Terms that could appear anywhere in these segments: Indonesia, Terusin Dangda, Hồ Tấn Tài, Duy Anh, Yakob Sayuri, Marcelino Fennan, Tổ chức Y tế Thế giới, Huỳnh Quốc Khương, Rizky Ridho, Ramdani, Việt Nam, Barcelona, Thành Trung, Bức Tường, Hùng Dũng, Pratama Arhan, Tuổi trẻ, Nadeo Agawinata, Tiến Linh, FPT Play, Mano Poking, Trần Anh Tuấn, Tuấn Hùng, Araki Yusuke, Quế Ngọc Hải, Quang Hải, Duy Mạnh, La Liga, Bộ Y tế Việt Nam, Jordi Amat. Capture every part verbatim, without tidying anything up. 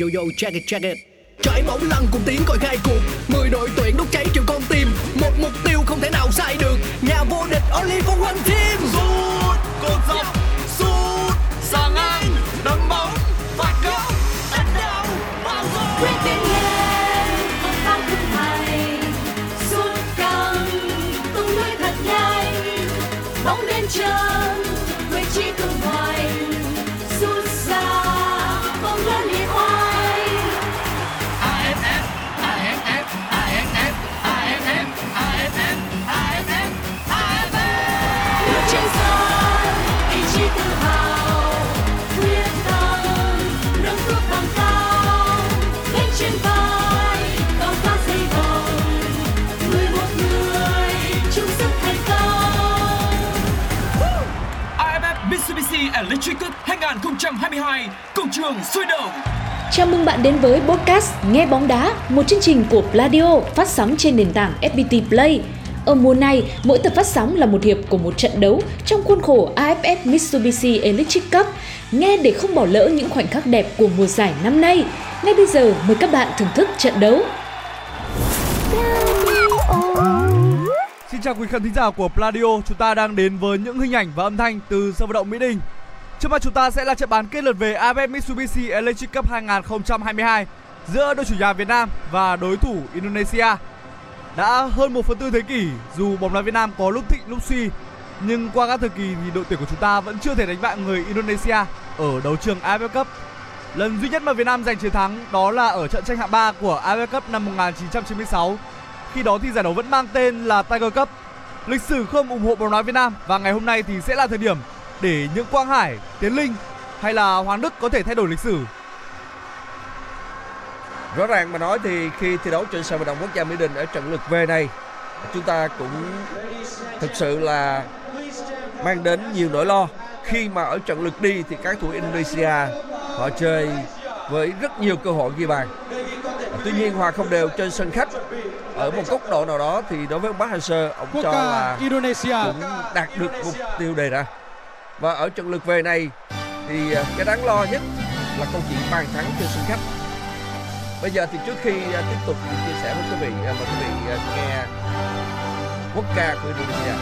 yo yo check it check it. Trải bóng lăng cùng tiếng còi khai cuộc, mười đội tuyển đốt cháy triệu con tim, một mục tiêu không thể nào sai được. Nhà vô địch only for one team. Rút cột dọc, sút xa ngang, đấm bóng, phạt góc, đánh đầu vào góc. Quyết định lên, con cao thức này, sút căng, tung lưới thật nhanh, bóng đến chân, vị trí cường hoành, sút xa, bóng lớn đi hoài. a ép ép, a ép ép, a ép ép, a ép ép, a ép ép, a ép ép, a ép ép. Bước trên sân, ý chí tự hào, quyết tâm, nâng bước bằng cao, lên trên vai, cao cao dây vòng, người một người, chung sức thành công. a ép ép Mitsubishi Electric Cup hai không hai hai, công trường sôi động. Chào mừng bạn đến với podcast Nghe Bóng Đá, một chương trình của Pladio phát sóng trên nền tảng ép pê tê Play. Ở mùa này, mỗi tập phát sóng là một hiệp của một trận đấu trong khuôn khổ a ép ép Mitsubishi Electric Cup. Nghe để không bỏ lỡ những khoảnh khắc đẹp của mùa giải năm nay. Ngay bây giờ, mời các bạn thưởng thức trận đấu. Xin chào quý khán thính giả của Pladio, chúng ta đang đến với những hình ảnh và âm thanh từ sân vận động Mỹ Đình. Trước mặt chúng ta sẽ là trận bán kết lượt về a ép ép Mitsubishi Electric Cup hai không hai hai giữa đội chủ nhà Việt Nam và đối thủ Indonesia. Đã hơn một phần tư thế kỷ, dù bóng đá Việt Nam có lúc thịnh lúc suy, nhưng qua các thời kỳ thì đội tuyển của chúng ta vẫn chưa thể đánh bại người Indonesia ở đấu trường a ép ép Cup. Lần duy nhất mà Việt Nam giành chiến thắng đó là ở trận tranh hạng ba của a ép ép Cup năm một chín chín sáu. Khi đó thì giải đấu vẫn mang tên là Tiger Cup. Lịch sử không ủng hộ bóng đá Việt Nam và ngày hôm nay thì sẽ là thời điểm để những Quang Hải, Tiến Linh hay là Hoàng Đức có thể thay đổi lịch sử. Rõ ràng mà nói thì khi thi đấu trên sân vận động quốc gia Mỹ Đình ở trận lượt về này, chúng ta cũng thực sự là mang đến nhiều nỗi lo. Khi mà ở trận lượt đi thì các thủ Indonesia họ chơi với rất nhiều cơ hội ghi bàn. Tuy nhiên hòa không đều trên sân khách. Ở một góc độ nào đó thì đối với ông Park Hang-seo, ông cho là Indonesia cũng đạt được mục tiêu đề ra. Và ở trận lượt về này thì cái đáng lo nhất là câu chuyện bàn thắng trên sân khách. Bây giờ thì trước khi tiếp tục chia sẻ với quý vị, mời quý vị nghe quốc ca của Indonesia.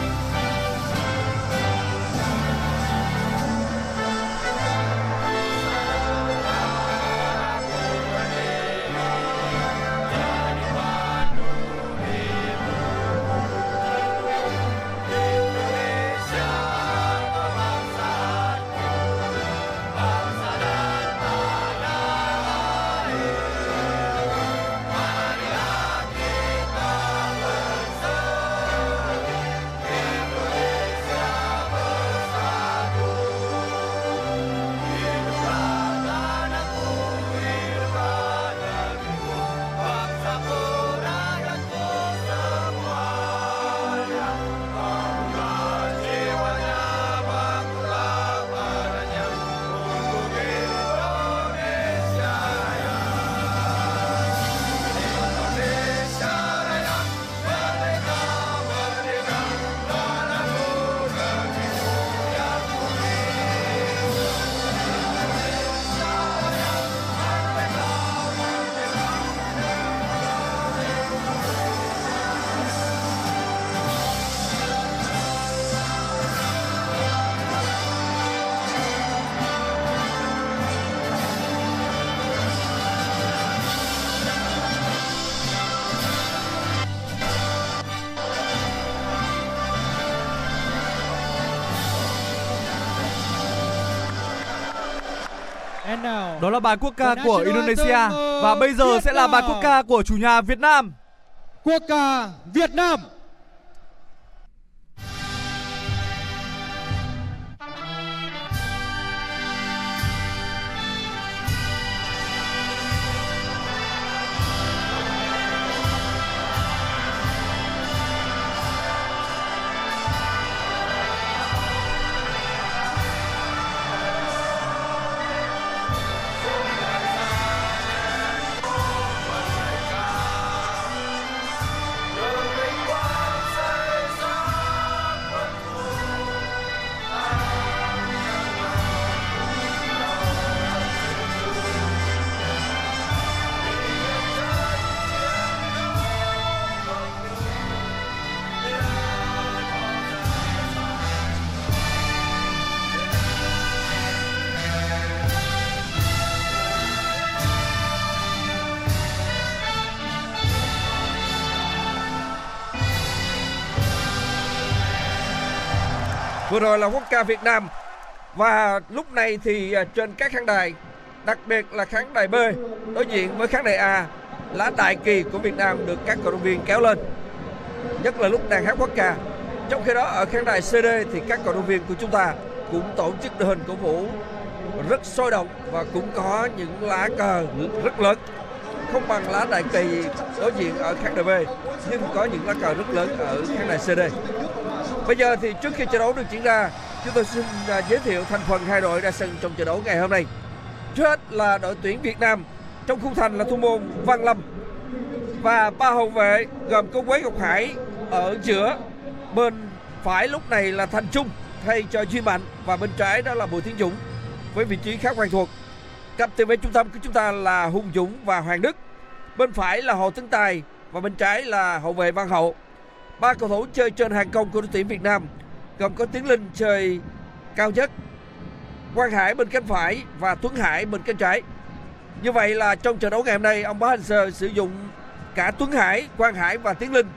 Đó là bài quốc ca của Indonesia và bây giờ sẽ là bài quốc ca của chủ nhà Việt Nam. Quốc ca Việt Nam. What? Vừa rồi là quốc ca Việt Nam. Và lúc này thì trên các khán đài, đặc biệt là khán đài B đối diện với khán đài A, lá đại kỳ của Việt Nam được các cổ động viên kéo lên, nhất là lúc đàn hát quốc ca. Trong khi đó ở khán đài xê đê thì các cổ động viên của chúng ta cũng tổ chức đội hình cổ vũ rất sôi động và cũng có những lá cờ rất lớn, không bằng lá đại kỳ đối diện ở khán đài B, nhưng có những lá cờ rất lớn ở khán đài xê đê. Bây giờ thì trước khi trận đấu được diễn ra, chúng tôi xin giới thiệu thành phần hai đội ra sân trong trận đấu ngày hôm nay. Trước hết là đội tuyển Việt Nam, trong khung thành là thủ môn Văn Lâm và ba hậu vệ gồm có Quế Ngọc Hải ở giữa, bên phải lúc này là Thành Trung thay cho Duy Mạnh và bên trái đó là Bùi Tiến Dũng với vị trí khá quen thuộc. Cặp tiền vệ trung tâm của chúng ta là Hùng Dũng và Hoàng Đức, bên phải là Hồ Tấn Tài và bên trái là hậu vệ Văn Hậu. Ba cầu thủ chơi trên hàng công của đội tuyển Việt Nam gồm có Tiến Linh chơi cao nhất, Quang Hải bên cánh phải và Tuấn Hải bên cánh trái. Như vậy là trong trận đấu ngày hôm nay, ông Park Hang-seo sử dụng cả Tuấn Hải, Quang Hải và Tiến Linh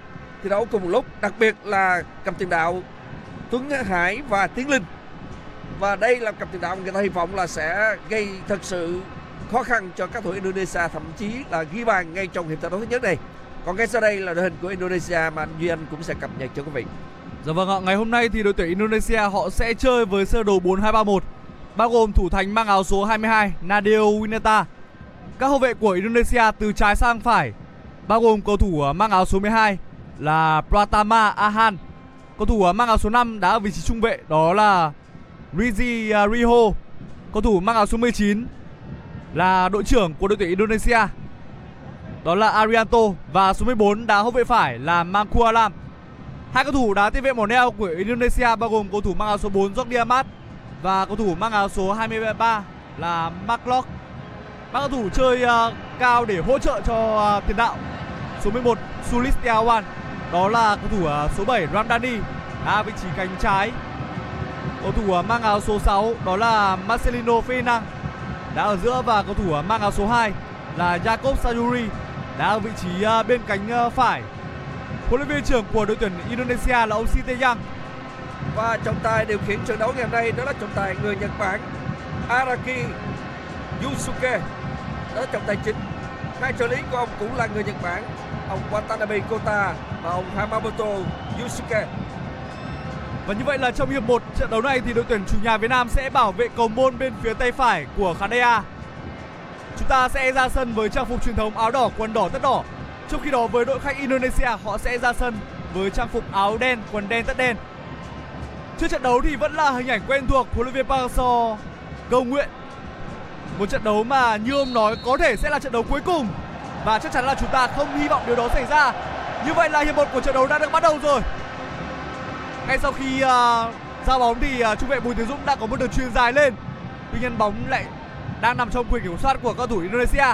thi đấu cùng một lúc, đặc biệt là cặp tiền đạo Tuấn Hải và Tiến Linh. Và đây là cặp tiền đạo người ta hy vọng là sẽ gây thật sự khó khăn cho các thủ Indonesia, thậm chí là ghi bàn ngay trong hiệp trận đấu thứ nhất này. Còn ngay sau đây là đội hình của Indonesia mà anh Duy Anh cũng sẽ cập nhật cho quý vị. Dạ vâng ạ, ngày hôm nay thì đội tuyển Indonesia họ sẽ chơi với sơ đồ bốn hai ba một, bao gồm thủ thành mang áo số hai mươi hai Nadeo Agawinata. Các hậu vệ của Indonesia từ trái sang phải bao gồm cầu thủ mang áo số mười hai là Pratama Arhan, cầu thủ mang áo số năm đá ở vị trí trung vệ đó là Rizky Ridho, cầu thủ mang áo số mười chín là đội trưởng của đội tuyển Indonesia đó là Aryanto và số mười bốn đá hậu vệ phải là Mangkualam. Hai cầu thủ đá tiền vệ mỏ neo của Indonesia bao gồm cầu thủ mang áo số bốn Jordi Amat và cầu thủ mang áo số hai mươi ba là Mark. Các cầu thủ chơi uh, cao để hỗ trợ cho uh, tiền đạo số mười một Sulistiawan, đó là cầu thủ uh, số bảy Ramdani đá vị trí cánh trái. Cầu thủ uh, mang áo số sáu đó là Marcelino Fennan đá ở giữa và cầu thủ uh, mang áo số hai là Yakob Sayuri đá ở vị trí uh, bên cánh uh, phải. Huấn luyện viên trưởng của đội tuyển Indonesia là ông Shin Tae-yong. Và trọng tài điều khiển trận đấu ngày hôm nay đó là trọng tài người Nhật Bản Araki Yusuke. Đó trọng tài chính. Hai trợ lý của ông cũng là người Nhật Bản, ông Watanabe Kota và ông Hamamoto Yusuke. Và như vậy là trong hiệp một trận đấu này thì đội tuyển chủ nhà Việt Nam sẽ bảo vệ cầu môn bên phía tay phải của khán đài A. Chúng ta sẽ ra sân với trang phục truyền thống áo đỏ quần đỏ tất đỏ. Trong khi đó với đội khách Indonesia họ sẽ ra sân với trang phục áo đen quần đen tất đen. Trước trận đấu thì vẫn là hình ảnh quen thuộc huấn luyện viên Park Hang-seo cầu nguyện một trận đấu mà như ông nói có thể sẽ là trận đấu cuối cùng, và chắc chắn là chúng ta không hy vọng điều đó xảy ra. Như vậy là hiệp một của trận đấu đã được bắt đầu rồi. Ngay sau khi uh, giao bóng thì uh, trung vệ Bùi Tiến Dũng đã có một đường chuyền dài lên, tuy nhiên bóng lại đang nằm trong quyền kiểm soát của các cầu thủ Indonesia.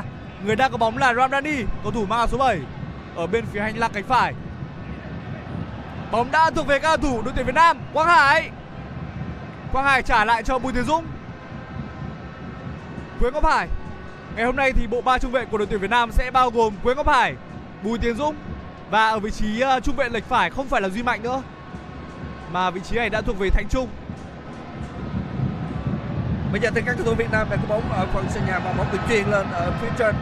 Người đang có bóng là Ramdani, cầu thủ mang áo số bảy ở bên phía hành lang cánh phải. Bóng đã thuộc về các cầu thủ đội tuyển Việt Nam. Quang Hải Quang Hải trả lại cho Bùi Tiến Dũng. Quế Ngọc Hải. Ngày hôm nay thì bộ ba trung vệ của đội tuyển Việt Nam sẽ bao gồm Quế Ngọc Hải, Bùi Tiến Dũng và ở vị trí uh, trung vệ lệch phải không phải là Duy Mạnh nữa, mà vị trí này đã thuộc về Thành Trung. Bây giờ thì các cầu thủ Việt Nam đang có bóng ở phần sân nhà và bóng được chuyền lên ở phía trên.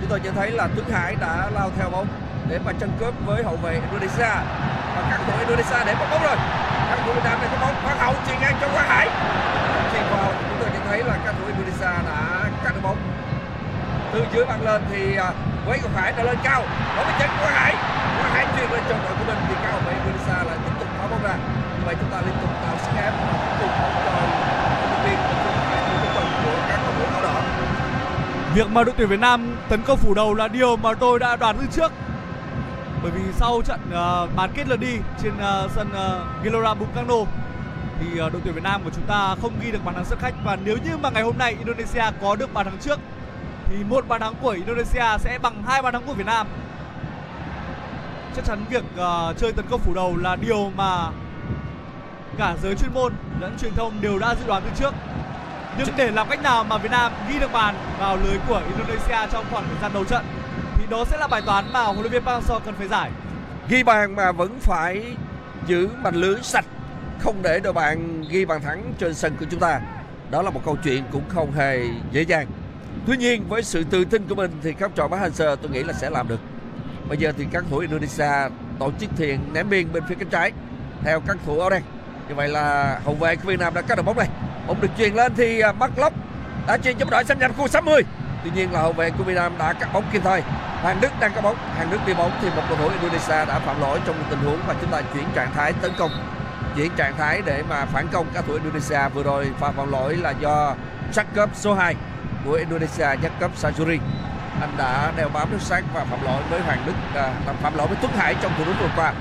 Chúng tôi nhận thấy là Tuấn Hải đã lao theo bóng để mà chân cướp với hậu vệ Indonesia và các cầu thủ Indonesia để bỏ bóng rồi. Các cầu thủ Việt Nam đang có bóng, Văn Hậu chuyền ngang cho Quang Hải. Chuyền vào, chúng tôi nhận thấy là các cầu thủ Indonesia đã cắt được bóng từ dưới băng lên thì Quế Ngọc Hải đã lên cao, bóng bên chân Quang Hải, Quang Hải chuyền lên trong đội của mình thì cao vậy Indonesia lại tiếp tục tháo bóng ra. Như vậy chúng ta liên tục tạo sức ép cùng cho đội tuyển của các cầu thủ áo đỏ. Việc mà đội tuyển Việt Nam tấn công phủ đầu là điều mà tôi đã đoán từ trước, bởi vì sau trận uh, bán kết lượt đi trên uh, sân uh, Gelora Bung Karno thì đội tuyển Việt Nam của chúng ta không ghi được bàn thắng sân khách, và nếu như mà ngày hôm nay Indonesia có được bàn thắng trước thì một bàn thắng của Indonesia sẽ bằng hai bàn thắng của Việt Nam. Chắc chắn việc uh, chơi tấn công phủ đầu là điều mà cả giới chuyên môn lẫn truyền thông đều đã dự đoán từ trước, nhưng để làm cách nào mà Việt Nam ghi được bàn vào lưới của Indonesia trong khoảng thời gian đầu trận thì đó sẽ là bài toán mà huấn luyện viên Park Hang-seo cần phải giải. Ghi bàn mà vẫn phải giữ màn lưới sạch, không để đội bạn ghi bàn thắng trên sân của chúng ta. Đó là một câu chuyện cũng không hề dễ dàng. Tuy nhiên với sự tự tin của mình thì các trò Park Hang-seo tôi nghĩ là sẽ làm được. Bây giờ thì các thủ Indonesia tổ chức thiện ném biên bên phía cánh trái theo các thủ áo đen. Như vậy là hậu vệ của Việt Nam đã cắt được bóng này. Bóng được chuyền lên thì Mark Lóc đã chuyền cho đội xanh nhanh khu sáu mươi. Tuy nhiên là hậu vệ của Việt Nam đã cắt bóng kịp thời. Hàng Đức đang có bóng, Hàng Đức đi bóng thì một cầu thủ Indonesia đã phạm lỗi trong một tình huống mà chúng ta chuyển trạng thái tấn công, chuyển trạng thái để mà phản công các thủ Indonesia. Vừa rồi pha phạm lỗi là do Yakob số hai của Indonesia, Yakob Sayuri. Anh đã đeo bám nước sáng và phạm lỗi với Hoàng Đức, làm phạm lỗi với Tuấn Hải trong trận đấu vừa qua.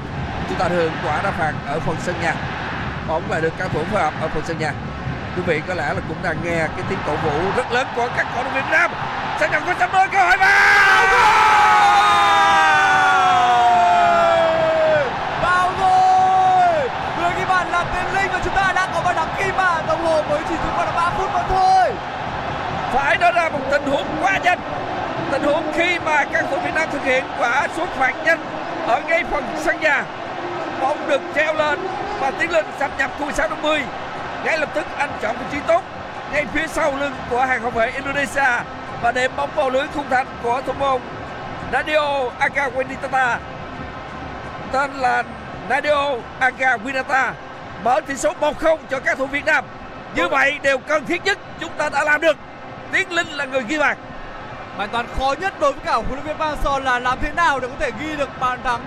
Chúng ta hưởng quả đá phạt ở phần sân nhà. Bóng lại được các thủ phối hợp ở phần sân nhà. Quý vị có lẽ là cũng đang nghe cái tiếng cổ vũ rất lớn của các cổ động viên Việt Nam. Sẽ nhận có sắp đôi cơ hội vào rồi, vào rồi. Vừa ghi bàn là Tiến Linh và chúng ta đã có bàn thắng khi mà đồng hồ mới chỉ còn ba phút mà thôi. Phải đó là một tình huống quá nhanh, tình huống khi mà các cầu thủ Việt Nam thực hiện quả sút phạt nhanh ở ngay phần sân nhà. Bóng được treo lên và Tiến Linh sắp nhập khu sáu mươi. Ngay lập tức anh chọn vị trí tốt ngay phía sau lưng của hàng hậu vệ Indonesia và đệm bóng vào lưới khung thành của thủ môn Nadeo Agawinata. Tên là Nadeo Agawinata mở tỷ số một không cho các thủ Việt Nam. Như vậy điều cần thiết nhất chúng ta đã làm được. Tiến Linh là người ghi bàn. Bài toán khó nhất đối với cả huấn luyện viên Park Hang-seo là làm thế nào để có thể ghi được bàn thắng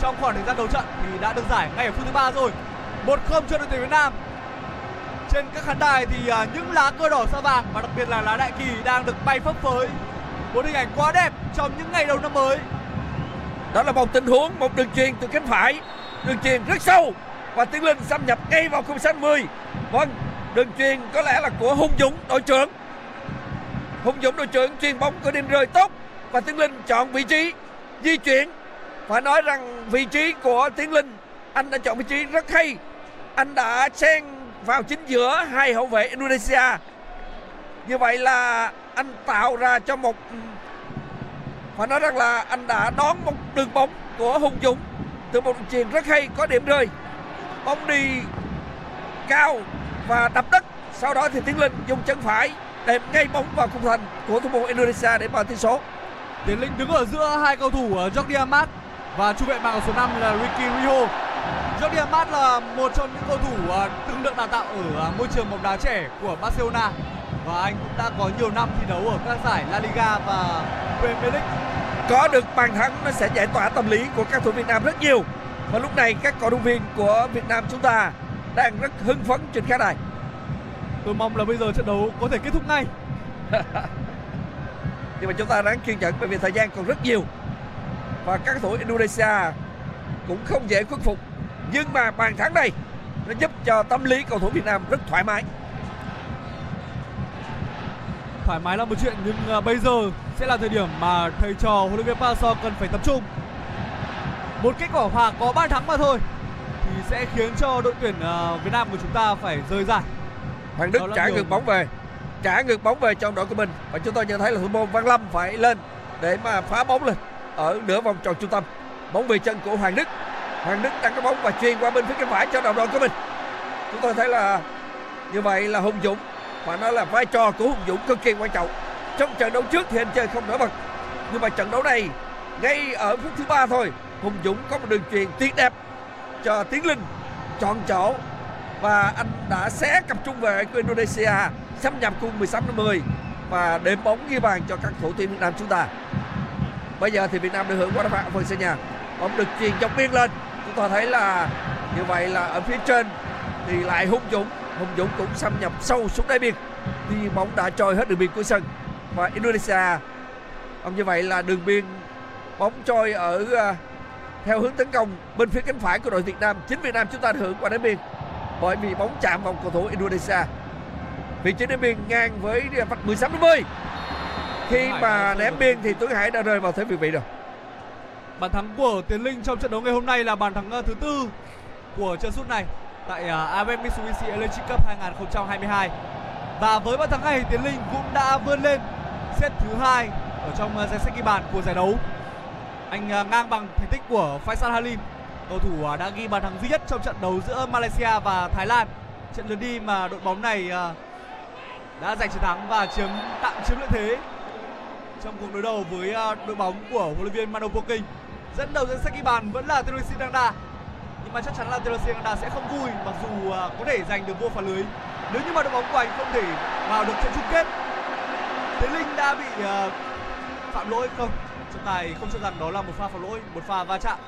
trong khoảng thời gian đầu trận thì đã được giải ngay ở phút thứ ba rồi. một không cho đội tuyển Việt Nam. Trên các khán đài thì những lá cờ đỏ sao vàng và đặc biệt là lá đại kỳ đang được bay phấp phới. Một hình ảnh quá đẹp trong những ngày đầu năm mới. Đó là một tình huống, một đường chuyền từ cánh phải, đường chuyền rất sâu và Tiến Linh xâm nhập ngay vào khung sáu mươi. Vâng, đường chuyền có lẽ là của Hùng Dũng đội trưởng. Hùng Dũng đội trưởng chuyền bóng có điểm rơi tốt và Tiến Linh chọn vị trí di chuyển. Phải nói rằng vị trí của Tiến Linh, anh đã chọn vị trí rất hay. Anh đã xen vào chính giữa hai hậu vệ Indonesia. Như vậy là anh tạo ra cho một, phải nói rằng là anh đã đón một đường bóng của Hùng Dũng từ một đường chuyền rất hay có điểm rơi. Bóng đi cao và đập đất. Sau đó thì Tiến Linh dùng chân phải đệm ngay bóng vào khung thành của thủ môn Indonesia để mở tỷ số. Tiến Linh đứng ở giữa hai cầu thủ Jordi Amat và trung vệ mang số năm là Rizky Ridho. Jordi Amat là một trong những cầu thủ từng được đào tạo ở môi trường bóng đá trẻ của Barcelona và anh cũng đã có nhiều năm thi đấu ở các giải La Liga và Premier League. Có được bàn thắng nó sẽ giải tỏa tâm lý của các cầu thủ Việt Nam rất nhiều và lúc này các cổ động viên của Việt Nam chúng ta đang rất hưng phấn trên khán đài. Tôi mong là bây giờ trận đấu có thể kết thúc ngay. Nhưng mà chúng ta đáng kiên nhẫn bởi vì thời gian còn rất nhiều và các cầu thủ Indonesia cũng không dễ khuất phục. Nhưng mà bàn thắng này nó giúp cho tâm lý cầu thủ Việt Nam rất thoải mái. Thoải mái là một chuyện nhưng bây giờ sẽ là thời điểm mà thầy trò huấn luyện viên Park Hang-seo cần phải tập trung. Một kết quả hòa có ba thắng mà thôi thì sẽ khiến cho đội tuyển Việt Nam của chúng ta phải rơi giải. Hoàng Đức trả ngược bóng về, trả ngược bóng về trong đội của mình và chúng tôi nhận thấy là thủ môn Văn Lâm phải lên để mà phá bóng lên ở nửa vòng tròn trung tâm. Bóng về chân của Hoàng Đức. Hoàng Đức đang có bóng và chuyền qua bên phía cánh phải cho đồng đội của mình. Chúng tôi thấy là như vậy là Hùng Dũng, và nó là vai trò của Hùng Dũng cực kỳ quan trọng. Trong trận đấu trước thì anh chơi không nổi bật, nhưng mà trận đấu này ngay ở phút thứ ba thôi, Hùng Dũng có một đường chuyền tuyệt đẹp cho Tiến Linh chọn chỗ và anh đã xé cặp trung vệ của Indonesia, xâm nhập khung mười sáu mười và đệm bóng ghi bàn cho các thủ tuyển Việt Nam chúng ta. Bây giờ thì Việt Nam được hưởng quả đá phạt ở phần sân nhà. Bóng được chuyền dọc biên lên. Chúng ta thấy là như vậy là ở phía trên thì lại Hùng Dũng. Hùng Dũng cũng xâm nhập sâu xuống đáy biên. Tuy nhiên bóng đã trôi hết đường biên của sân và Indonesia. Ông như vậy là đường biên bóng trôi ở theo hướng tấn công bên phía cánh phải của đội Việt Nam. Chính Việt Nam chúng ta hưởng quả đá biên bởi vì bóng chạm vào cầu thủ Indonesia. Vị trí đá biên ngang với vạch mười sáu mười. Khi mà ném biên thì Tuấn Hải đã rơi vào thế việt vị rồi. Bàn thắng của Tiến Linh trong trận đấu ngày hôm nay là bàn thắng thứ tư của trận sút này tại a ép ép Mitsubishi Electric Cup hai không hai hai. Và với bàn thắng này, Tiến Linh cũng đã vươn lên xếp thứ hai ở trong danh sách ghi bàn của giải đấu. Anh ngang bằng thành tích của Faisal Halim cầu thủ đã ghi bàn thắng duy nhất trong trận đấu giữa Malaysia và Thái Lan, trận lượt đi mà đội bóng này đã giành chiến thắng và chiếm tạm chiếm lợi thế trong cuộc đối đầu với đội bóng của huấn luyện viên Mano Poking. Dẫn đầu danh sách ghi bàn vẫn là Terusin Dangda, nhưng mà chắc chắn là Terusin Dangda sẽ không vui mặc dù có thể giành được vô phá lưới nếu như mà đội bóng của anh không thể vào được trận chung kết. Tiến Linh đã bị uh, phạm lỗi không? Trọng tài không cho rằng đó là một pha phạm lỗi, một pha va chạm.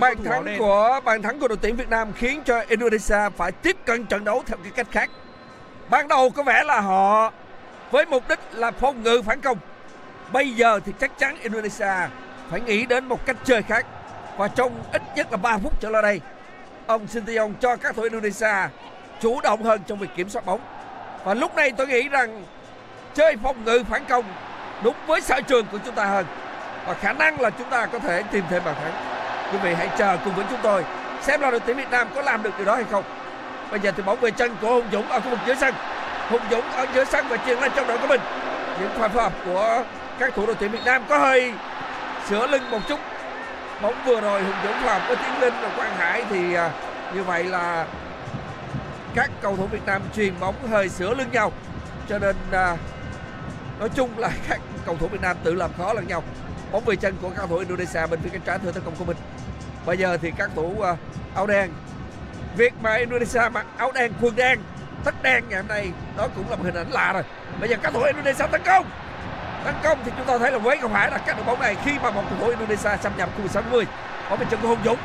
Bàn thắng của bàn thắng của đội tuyển Việt Nam khiến cho Indonesia phải tiếp cận trận đấu theo cái cách khác. Ban đầu có vẻ là họ với mục đích là phòng ngự phản công. Bây giờ thì chắc chắn Indonesia phải nghĩ đến một cách chơi khác. Và trong ít nhất là ba phút trở lại đây, ông Shin Tae-yong cho các đội Indonesia chủ động hơn trong việc kiểm soát bóng. Và lúc này tôi nghĩ rằng chơi phòng ngự phản công đúng với sở trường của chúng ta hơn, và khả năng là chúng ta có thể tìm thêm bàn thắng. Quý vị hãy chờ cùng với chúng tôi xem là đội tuyển Việt Nam có làm được điều đó hay không. Bây giờ thì bóng về chân của Hùng Dũng ở khu vực giữa sân. Hùng Dũng ở giữa sân và chuyền lên trong đội của mình. Những pha phối hợp của các thủ đội tuyển Việt Nam có hơi sửa lưng một chút. Bóng vừa rồi Hùng Dũng phối hợp với Tiến Linh và Quang Hải, thì như vậy là các cầu thủ Việt Nam chuyền bóng hơi sửa lưng nhau, cho nên nói chung là các cầu thủ Việt Nam tự làm khó lẫn nhau. Bóng về chân của các cầu thủ Indonesia bên phía cánh trái thưa tấn công của mình. Bây giờ thì các thủ uh, áo đen, việc mà Indonesia mặc áo đen, quần đen, tất đen ngày hôm nay đó cũng là một hình ảnh lạ rồi. Bây giờ các thủ Indonesia tấn công, tấn công thì chúng ta thấy là Quế Ngọc Hải là các đội bóng này khi mà một cầu thủ Indonesia xâm nhập khu vực sáu mươi. Bóng về chân của Hùng Dũng,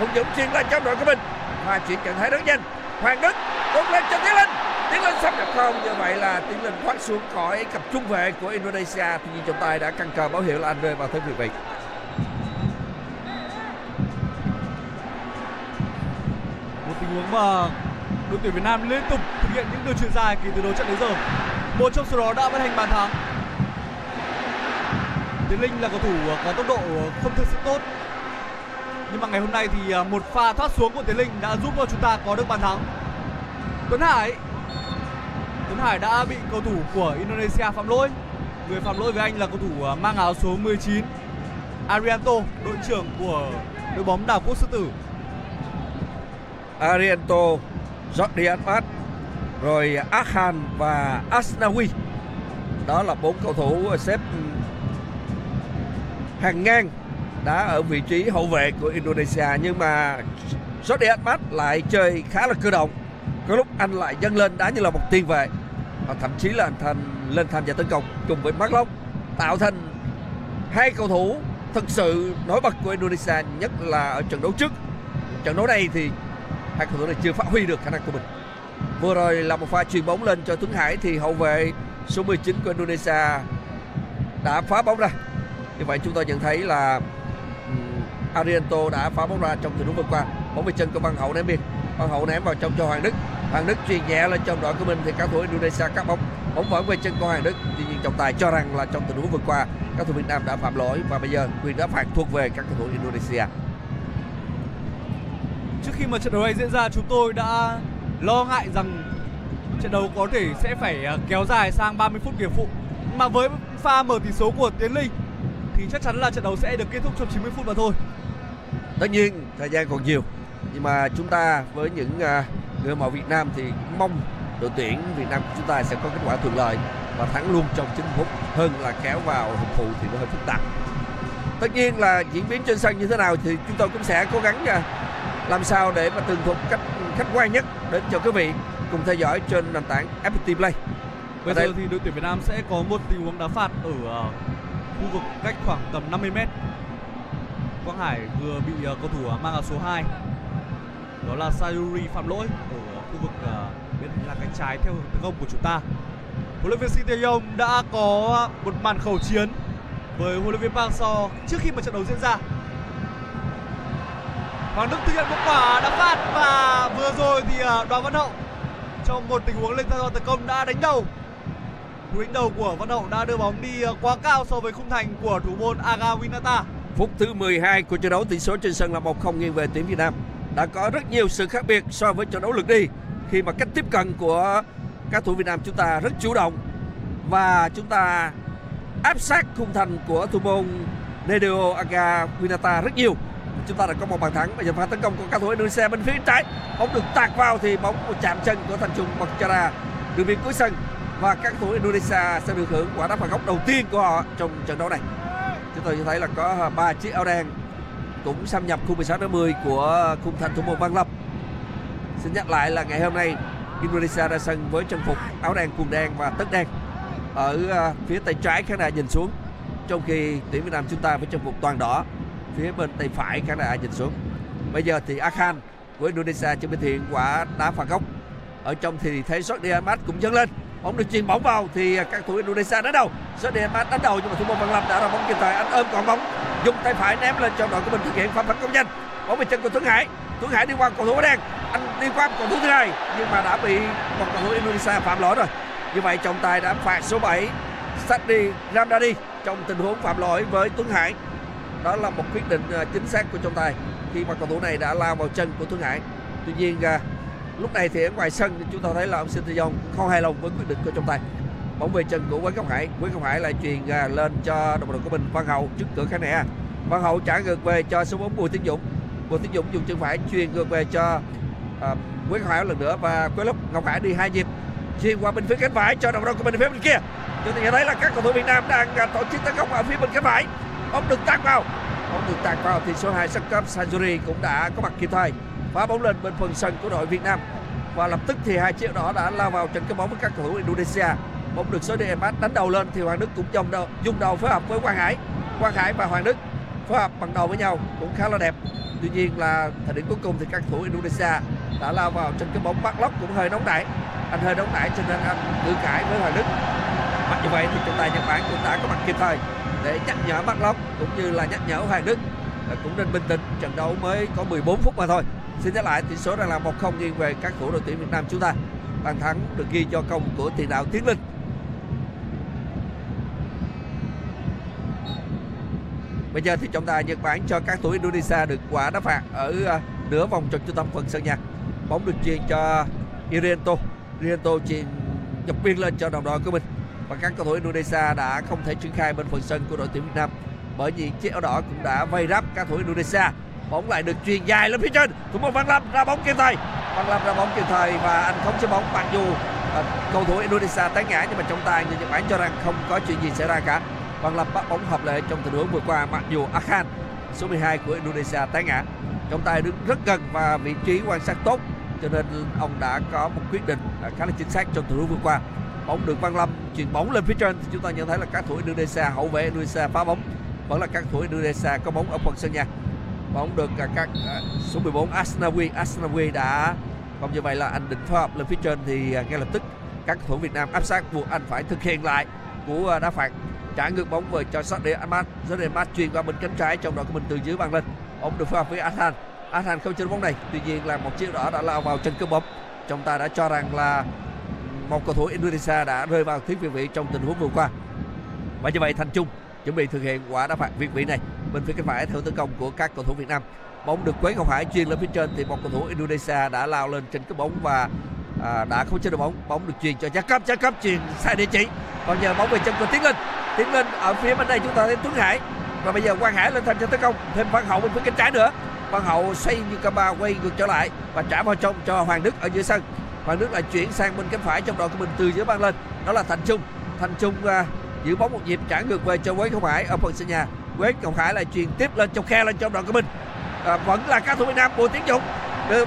Hùng Dũng chuyền lên trong đội của mình và chuyển trạng thái rất nhanh. Hoàng Đức tung lên cho Tiến Linh, Tiến Linh sắp nhập không, như vậy là Tiến Linh thoát xuống khỏi cặp trung vệ của Indonesia. Tuy nhiên trọng tài đã căng cờ báo hiệu là anh rơi vào thế việt vị. Một tình huống mà đội tuyển Việt Nam liên tục thực hiện những đường chuyền dài kỳ từ đầu trận đến giờ. Một trong số đó đã ban hành bàn thắng. Tiến Linh là cầu thủ có tốc độ không thực sự tốt, nhưng mà ngày hôm nay thì một pha thoát xuống của Tiến Linh đã giúp cho chúng ta có được bàn thắng. Tuấn Hải Tuấn Hải đã bị cầu thủ của Indonesia phạm lỗi. Người phạm lỗi với anh là cầu thủ mang áo số mười chín, Aryanto, đội trưởng của đội bóng đảo quốc sư tử. Aryanto, Jordi Amat, rồi Arhan và Asnawi. Đó là bốn cầu thủ xếp hàng ngang đã ở vị trí hậu vệ của Indonesia, nhưng mà Jordi Amat lại chơi khá là cơ động. Có lúc anh lại dâng lên đá như là một tiền vệ, và thậm chí là anh thành lên tham gia tấn công cùng với Mark Locke, tạo thành hai cầu thủ thực sự nổi bật của Indonesia, nhất là ở trận đấu trước. Trận đấu này thì hai cầu thủ này chưa phát huy được khả năng của mình. Vừa rồi là một pha chuyền bóng lên cho Tuấn Hải thì hậu vệ số mười chín của Indonesia đã phá bóng ra. Như vậy chúng tôi nhận thấy là Aryanto đã phá bóng ra trong tình huống vừa qua. Bóng về chân của Văn Hậu ném biên, Văn Hậu ném vào trong cho Hoàng Đức. Hoàng Đức chuyền nhẹ lên trong đội của mình thì các thủ Indonesia cắt bóng. Bóng vẫn về chân của Hoàng Đức. Tuy nhiên trọng tài cho rằng là trong tình huống vừa qua các thủ Việt Nam đã phạm lỗi và bây giờ quyền đá phạt thuộc về các cầu thủ Indonesia. Trước khi mà trận đấu này diễn ra, chúng tôi đã lo ngại rằng trận đấu có thể sẽ phải kéo dài sang ba mươi phút nghĩa phụ. Mà với pha mở tỷ số của Tiến Linh thì chắc chắn là trận đấu sẽ được kết thúc trong chín mươi phút mà thôi. Tất nhiên thời gian còn nhiều, nhưng mà chúng ta với những người hâm mộ Việt Nam thì mong đội tuyển Việt Nam của chúng ta sẽ có kết quả thuận lợi và thắng luôn trong chín phút hơn là kéo vào hụt phụ thì nó hơi phức tạp. Tất nhiên là diễn biến trên sân như thế nào thì chúng tôi cũng sẽ cố gắng làm sao để mà tường thuật cách khách quan nhất đến cho quý vị cùng theo dõi trên nền tảng ép pê tê Play. Bây giờ thì đội tuyển Việt Nam sẽ có một tình huống đá phạt ở khu vực cách khoảng tầm năm mươi mét. Quang Hải vừa bị cầu thủ mang áo số hai, đó là Sayuri phạm lỗi ở khu vực bên là cánh trái theo hướng tấn công của chúng ta. Huấn luyện viên Shin Tae-yong đã có một màn khẩu chiến với huấn luyện viên Park Hang-seo trước khi mà trận đấu diễn ra. Hoàng Đức thực hiện một quả đá phạt và vừa rồi thì Đoàn Văn Hậu trong một tình huống lên tấn công đã đánh đầu. Cú đánh đầu của Văn Hậu đã đưa bóng đi quá cao so với khung thành của thủ môn Agawinata. Phút thứ mười hai của trận đấu, tỷ số trên sân là một không nghiêng về tuyển Việt Nam. Đã có rất nhiều sự khác biệt so với trận đấu lượt đi, khi mà cách tiếp cận của các thủ Việt Nam chúng ta rất chủ động và chúng ta áp sát khung thành của thủ môn Nadeo Agawinata rất nhiều. chúng ta đã có một bàn thắng. Và giờ pha tấn công của cầu thủ Indonesia bên phía trái, bóng được tạt vào thì bóng chạm chân của Thành Trung bật cho ra đường biên cuối sân, và các cầu thủ Indonesia sẽ được hưởng quả đá phạt góc đầu tiên của họ trong trận đấu này. Chúng tôi thấy là có ba chiếc áo đen cũng xâm nhập khu mười sáu đến mười của khung thành thủ môn Văn Lâm. Xin nhắc lại là ngày hôm nay Indonesia ra sân với trang phục áo đen, quần đen và tất đen ở phía tay trái khán đài nhìn xuống, trong khi tuyển Việt Nam chúng ta với trang phục toàn đỏ phía bên tay phải khán đài nhìn xuống. Bây giờ thì Arhan của Indonesia chuẩn bị thiện quả đá phạt góc. Ở trong thì thấy Jordi Amat cũng dâng lên, bóng được chuyền bóng vào thì các thủ Indonesia đánh đầu. Jordi Amat đánh đầu nhưng mà thủ môn Văn Lâm đã ra bóng kịp thời, anh ôm còn bóng, dùng tay phải ném lên cho đội của mình thực hiện pha phản công nhanh. Bóng về chân của Tuấn Hải, Tuấn Hải đi qua cầu thủ áo đen, anh đi qua cầu thủ thứ hai nhưng mà đã bị một cầu thủ Indonesia phạm lỗi rồi. Như vậy trọng tài đã phạt số bảy Sadi Ramdani trong tình huống phạm lỗi với Tuấn Hải. Đó là một quyết định chính xác của trọng tài khi mà cầu thủ này đã lao vào chân của Tuấn Hải. Tuy nhiên lúc này thì ở ngoài sân chúng ta thấy là ông Shin Tae-yong không hài lòng với quyết định của trọng tài. Bóng về chân của Quế Ngọc Hải, Quế Ngọc Hải lại truyền lên cho đồng đội của mình Văn Hậu trước cửa khán đài. Văn Hậu trả ngược về cho số bốn Bùi Tiến Dũng, Bùi Tiến Dũng dùng chân phải truyền ngược về cho uh, Quế Ngọc Hải lần nữa, và Quế Lốc Ngọc Hải đi hai nhịp chuyền qua bên phía cánh phải cho đồng đội của mình phía bên kia. Chúng ta thấy là các cầu thủ Việt Nam đang tổ chức tấn công ở phía bên cánh phải. Bóng được tạt vào, bóng được tạt vào thì số hai Yakob Sayuri cũng đã có mặt kịp thời, phá bóng lên bên phần sân của đội Việt Nam và lập tức thì hai chiếc đỏ đã lao vào trận cái bóng với các cầu thủ Indonesia. Bóng được số Amat đánh đầu lên thì Hoàng Đức cũng dùng đầu, dùng đầu phối hợp với Quang Hải, Quang Hải và Hoàng Đức phối hợp bằng đầu với nhau cũng khá là đẹp. Tuy nhiên là thời điểm cuối cùng thì các cầu thủ Indonesia đã lao vào trận cái bóng, bắt lóc cũng hơi nóng nảy, anh hơi nóng nảy cho nên anh cự cãi với Hoàng Đức. Mặc dù vậy thì trọng tài Nhật Bản cũng đã có mặt kịp thời để nhắc nhở Bắc Long cũng như là nhắc nhở Hoàng Đức cũng nên bình tĩnh, trận đấu mới có mười bốn phút mà thôi. Xin nhắc lại tỷ số đang là một không nghiêng về các thủ đội tuyển Việt Nam chúng ta. Bàn thắng được ghi do công của tiền đạo Tiến Linh. Bây giờ thì trọng tài Nhật Bản cho các thủ Indonesia được quả đá phạt ở nửa vòng tròn trung tâm phần sân nhà. Bóng được chuyền cho Aryanto, Aryanto chuyền dọc biên lên cho đồng đội của mình. Và các cầu thủ Indonesia đã không thể triển khai bên phần sân của đội tuyển Việt Nam bởi vì chiếc áo đỏ cũng đã vây ráp các thủ Indonesia. Bóng lại được truyền dài lên phía trên, thủ môn Văn Lâm ra bóng kịp thời, Văn Lâm ra bóng kịp thời và anh không chơi bóng, mặc dù uh, cầu thủ Indonesia té ngã nhưng mà trọng tài người Nhật Bản cho rằng không có chuyện gì xảy ra cả. Văn Lâm bắt bóng hợp lệ trong tình huống vừa qua, mặc dù Arhan số mười hai của Indonesia té ngã. Trọng tài đứng rất gần và vị trí quan sát tốt cho nên ông đã có một quyết định khá là chính xác trong tình huống vừa qua. Bóng được Văn Lâm chuyền bóng lên phía trên thì chúng ta nhận thấy là các thủ Indonesia, hậu vệ Indonesia phá bóng, vẫn là các thủ Indonesia có bóng ở phần sân nhà. Bóng được các số mười bốn Asnawi, Asnawi đã không, như vậy là anh định phối hợp lên phía trên thì ngay lập tức các thủ Việt Nam áp sát buộc anh phải thực hiện lại cú đá phạt, trả ngược bóng về cho Jordi Amat, Jordi Amat chuyền qua bên cánh trái trong đội của mình từ dưới băng lên. Bóng được phối hợp với Arhan, Arhan không chơi bóng này, tuy nhiên là một chiếc đỏ đã lao vào chân cướp bóng. Trọng tài đã cho rằng là một cầu thủ Indonesia đã rơi vào thiết việt vị trong tình huống vừa qua. Và như vậy Thành Trung chuẩn bị thực hiện quả đá phạt việt vị này bên phía cánh phải theo tấn công của các cầu thủ Việt Nam. Bóng được Quế Ngọc Hải chuyền lên phía trên thì một cầu thủ Indonesia đã lao lên trên cái bóng và à, đã không chơi được bóng. Bóng được chuyền cho Jacob, Jacob chuyền sai địa chỉ. Còn giờ bóng về chân của Tiến Linh, Tiến Linh ở phía bên đây chúng ta thấy Tuấn Hải và bây giờ Quang Hải lên tham gia tấn công, thêm Văn Hậu bên phía cánh trái nữa. Văn Hậu xoay như cà ba quay ngược trở lại và trả vào trong cho Hoàng Đức ở giữa sân. Hoàng Đức lại chuyển sang bên cánh phải trong đội của mình từ giữa băng lên, đó là Thành Trung. Thành Trung uh, giữ bóng một nhịp trả ngược về cho Quế Ngọc Hải ở phần sân nhà. Quế Ngọc Hải lại chuyền tiếp lên trong khe lên trong đội của mình. Uh, vẫn là các thủ Việt Nam, Bùi Tiến Dũng,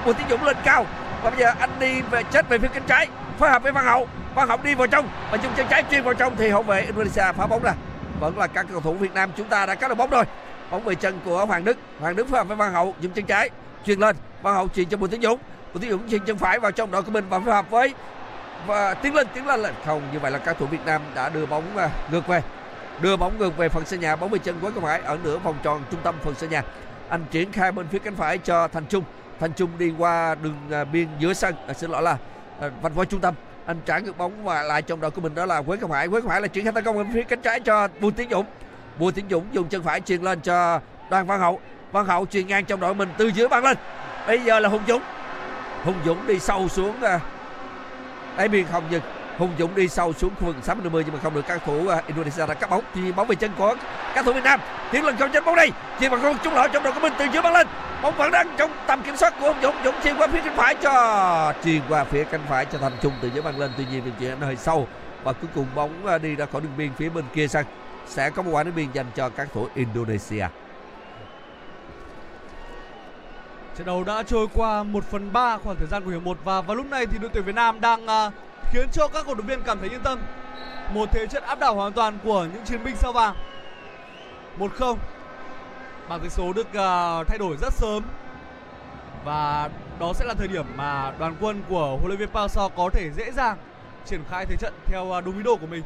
Bùi Tiến Dũng lên cao và bây giờ anh đi về chết về phía cánh trái, phối hợp với Văn Hậu, Văn Hậu đi vào trong và dùng chân trái chuyền vào trong thì hậu vệ Indonesia phá bóng ra. Vẫn là các cầu thủ Việt Nam chúng ta đã có được bóng rồi. Bóng về chân của Hoàng Đức, Hoàng Đức phối hợp với Văn Hậu dùng chân trái chuyền lên, Văn Hậu chuyền cho Bùi Tiến Dũng. Bùi Tiến Dũng chuyền chân phải vào trong đội của mình và phối hợp với và Tiến Linh, Tiến Linh lên không. Như vậy là các thủ Việt Nam đã đưa bóng ngược về, đưa bóng ngược về phần sân nhà. Bóng về chân Quế Ngọc Hải ở nửa vòng tròn trung tâm phần sân nhà, anh triển khai bên phía cánh phải cho Thành Trung. Thành Trung đi qua đường biên giữa sân, à, xin lỗi là à, vành võ trung tâm, anh trả ngược bóng và lại trong đội của mình đó là Quế Ngọc Hải. Quế Ngọc Hải là triển khai tấn công bên phía cánh trái cho Bùi Tiến Dũng, Bùi Tiến Dũng dùng chân phải chuyền lên cho Đoàn Văn Hậu, Văn Hậu chuyền ngang trong đội mình từ dưới băng lên. Bây giờ là Hùng Dũng, Hùng Dũng đi sâu xuống đáy biên không dừng Hùng Dũng đi sâu xuống khu vực sáu mươi mười nhưng mà không được các thủ Indonesia đã cắt bóng. Thì bóng về chân của các thủ Việt Nam. Tiến Linh không tránh bóng đi, chuyền vào không trúng lỗ trong đội của mình từ dưới bắn lên. Bóng vẫn đang trong tầm kiểm soát của Hùng Dũng. Dũng chuyền qua phía cánh phải cho chuyền qua phía cánh phải cho Thành Trung từ dưới bắn lên. Tuy nhiên đường chuyền nó hơi sâu và cuối cùng bóng đi ra khỏi đường biên phía bên kia sân. Sẽ có một quả đá biên dành cho các thủ Indonesia. Trận đấu đã trôi qua một phần ba khoảng thời gian của hiệp một và vào lúc này thì đội tuyển Việt Nam đang uh, khiến cho các cổ động viên cảm thấy yên tâm. Một thế trận áp đảo hoàn toàn của những chiến binh sao vàng. một không. Bảng tỷ số được uh, thay đổi rất sớm. Và đó sẽ là thời điểm mà đoàn quân của huấn luyện viên Park Hang-seo có thể dễ dàng triển khai thế trận theo uh, đúng ý đồ của mình.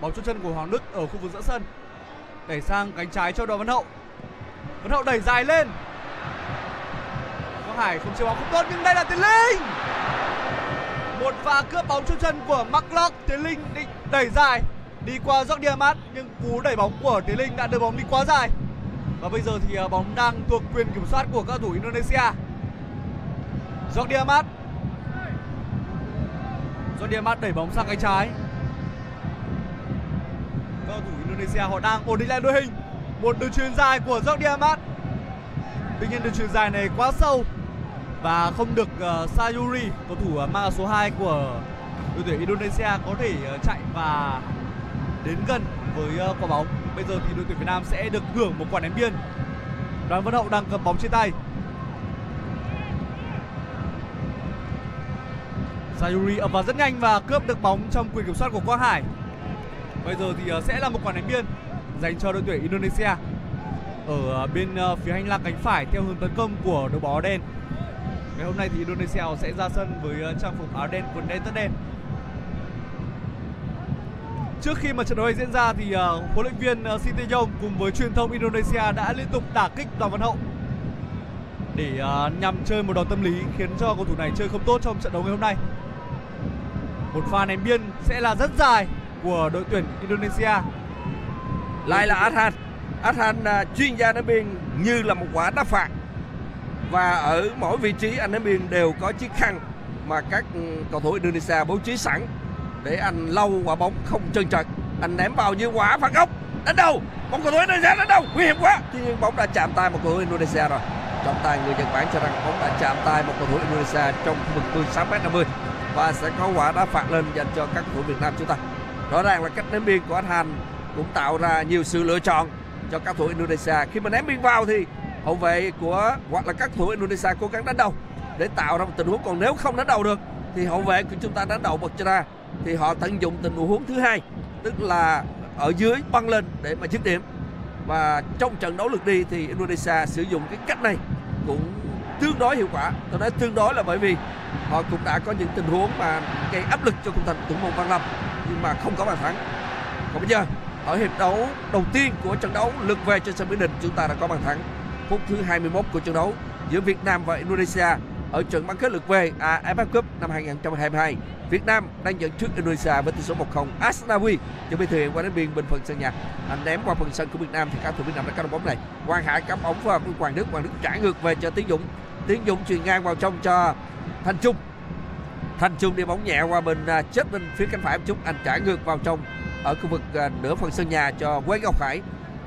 Bóng chốt chân của Hoàng Đức ở khu vực giữa sân. Đẩy sang cánh trái cho Đoàn Văn Hậu. Văn Hậu đẩy dài lên. Quang Hải không chơi bóng không tốt nhưng đây là Tiến Linh. Một pha cướp bóng chốt chân của Maclock. Tiến Linh định đẩy dài đi qua Jordi Amat nhưng cú đẩy bóng của Tiến Linh đã đưa bóng đi quá dài. Và bây giờ thì bóng đang thuộc quyền kiểm soát của các thủ Indonesia. Jordi Amat. Jordi Amat đẩy bóng sang cánh trái. Các thủ Indonesia họ đang ổn định lại đội hình. Một đường chuyền dài của Jordi Amat. Tuy nhiên đường chuyền dài này quá sâu và không được uh, Sayuri, cầu thủ uh, mang số hai của đội tuyển Indonesia có thể uh, chạy và đến gần với uh, quả bóng. Bây giờ thì đội tuyển Việt Nam sẽ được hưởng một quả ném biên. Đoàn Văn Hậu đang cầm bóng trên tay. Sayuri ập vào rất nhanh và cướp được bóng trong quyền kiểm soát của Quang Hải. Bây giờ thì uh, sẽ là một quả ném biên dành cho đội tuyển Indonesia ở bên phía hành lang cánh phải theo hướng tấn công của đội bóng áo đen. Ngày hôm nay thì Indonesia sẽ ra sân với trang phục áo đen quần đen tất đen. Trước khi mà trận đấu này diễn ra thì huấn luyện viên Shin Tae-yong cùng với truyền thông Indonesia đã liên tục đả kích Đoàn Văn Hậu để nhằm chơi một đòn tâm lý khiến cho cầu thủ này chơi không tốt trong trận đấu ngày hôm nay. Một pha ném biên sẽ là rất dài của đội tuyển Indonesia. Lại là Arhan. Arhan chuyên gia ném biên như là một quả đá phạt. Và ở mỗi vị trí anh ném biên đều có chiếc khăn mà các cầu thủ Indonesia bố trí sẵn để anh lau quả bóng không trơn trượt. Anh ném vào như quả phạt góc. Đánh đâu? Bóng cầu thủ Indonesia đánh đâu? Nguy hiểm quá. Tuy nhiên bóng đã chạm tay một cầu thủ Indonesia rồi. Trọng tài người Nhật Bản cho rằng bóng đã chạm tay một cầu thủ Indonesia trong khu vực mười sáu mét năm mươi và sẽ có quả đá phạt lên dành cho các cầu thủ Việt Nam chúng ta. Rõ ràng là cách ném biên của Arhan cũng tạo ra nhiều sự lựa chọn cho các thủ Indonesia. Khi mà ném biên vào thì hậu vệ của hoặc là các thủ Indonesia cố gắng đánh đầu để tạo ra một tình huống, còn nếu không đánh đầu được thì hậu vệ của chúng ta đánh đầu bật ra thì họ tận dụng tình huống thứ hai, tức là ở dưới băng lên để mà dứt điểm. Và trong trận đấu lượt đi thì Indonesia sử dụng cái cách này cũng tương đối hiệu quả. Tôi nói tương đối là bởi vì họ cũng đã có những tình huống mà gây áp lực cho khung thành thủ môn Văn Lâm nhưng mà không có bàn thắng. Còn bây giờ ở hiệp đấu đầu tiên của trận đấu lượt về trên sân Mỹ Đình, chúng ta đã có bàn thắng. Phút thứ hai mươi mốt của trận đấu giữa Việt Nam và Indonesia ở trận bán kết lượt về a ép ép Cup năm hai không hai hai. Việt Nam đang dẫn trước Indonesia với tỷ số một không. Asnawi chuẩn bị thực hiện quả đá biên bên phần sân nhà. Anh ném qua phần sân của Việt Nam thì các thủ Việt Nam đã cắt bóng này. Quang Hải cắm bóng vào với Hoàng Đức. Hoàng Đức trả ngược về cho Tiến Dũng. Tiến Dũng chuyền ngang vào trong cho Thành Trung. Thành Trung đi bóng nhẹ qua bên chết bên phía cánh phải một chút. Anh trả ngược vào trong ở khu vực nửa phần sân nhà cho Quế Ngọc Hải.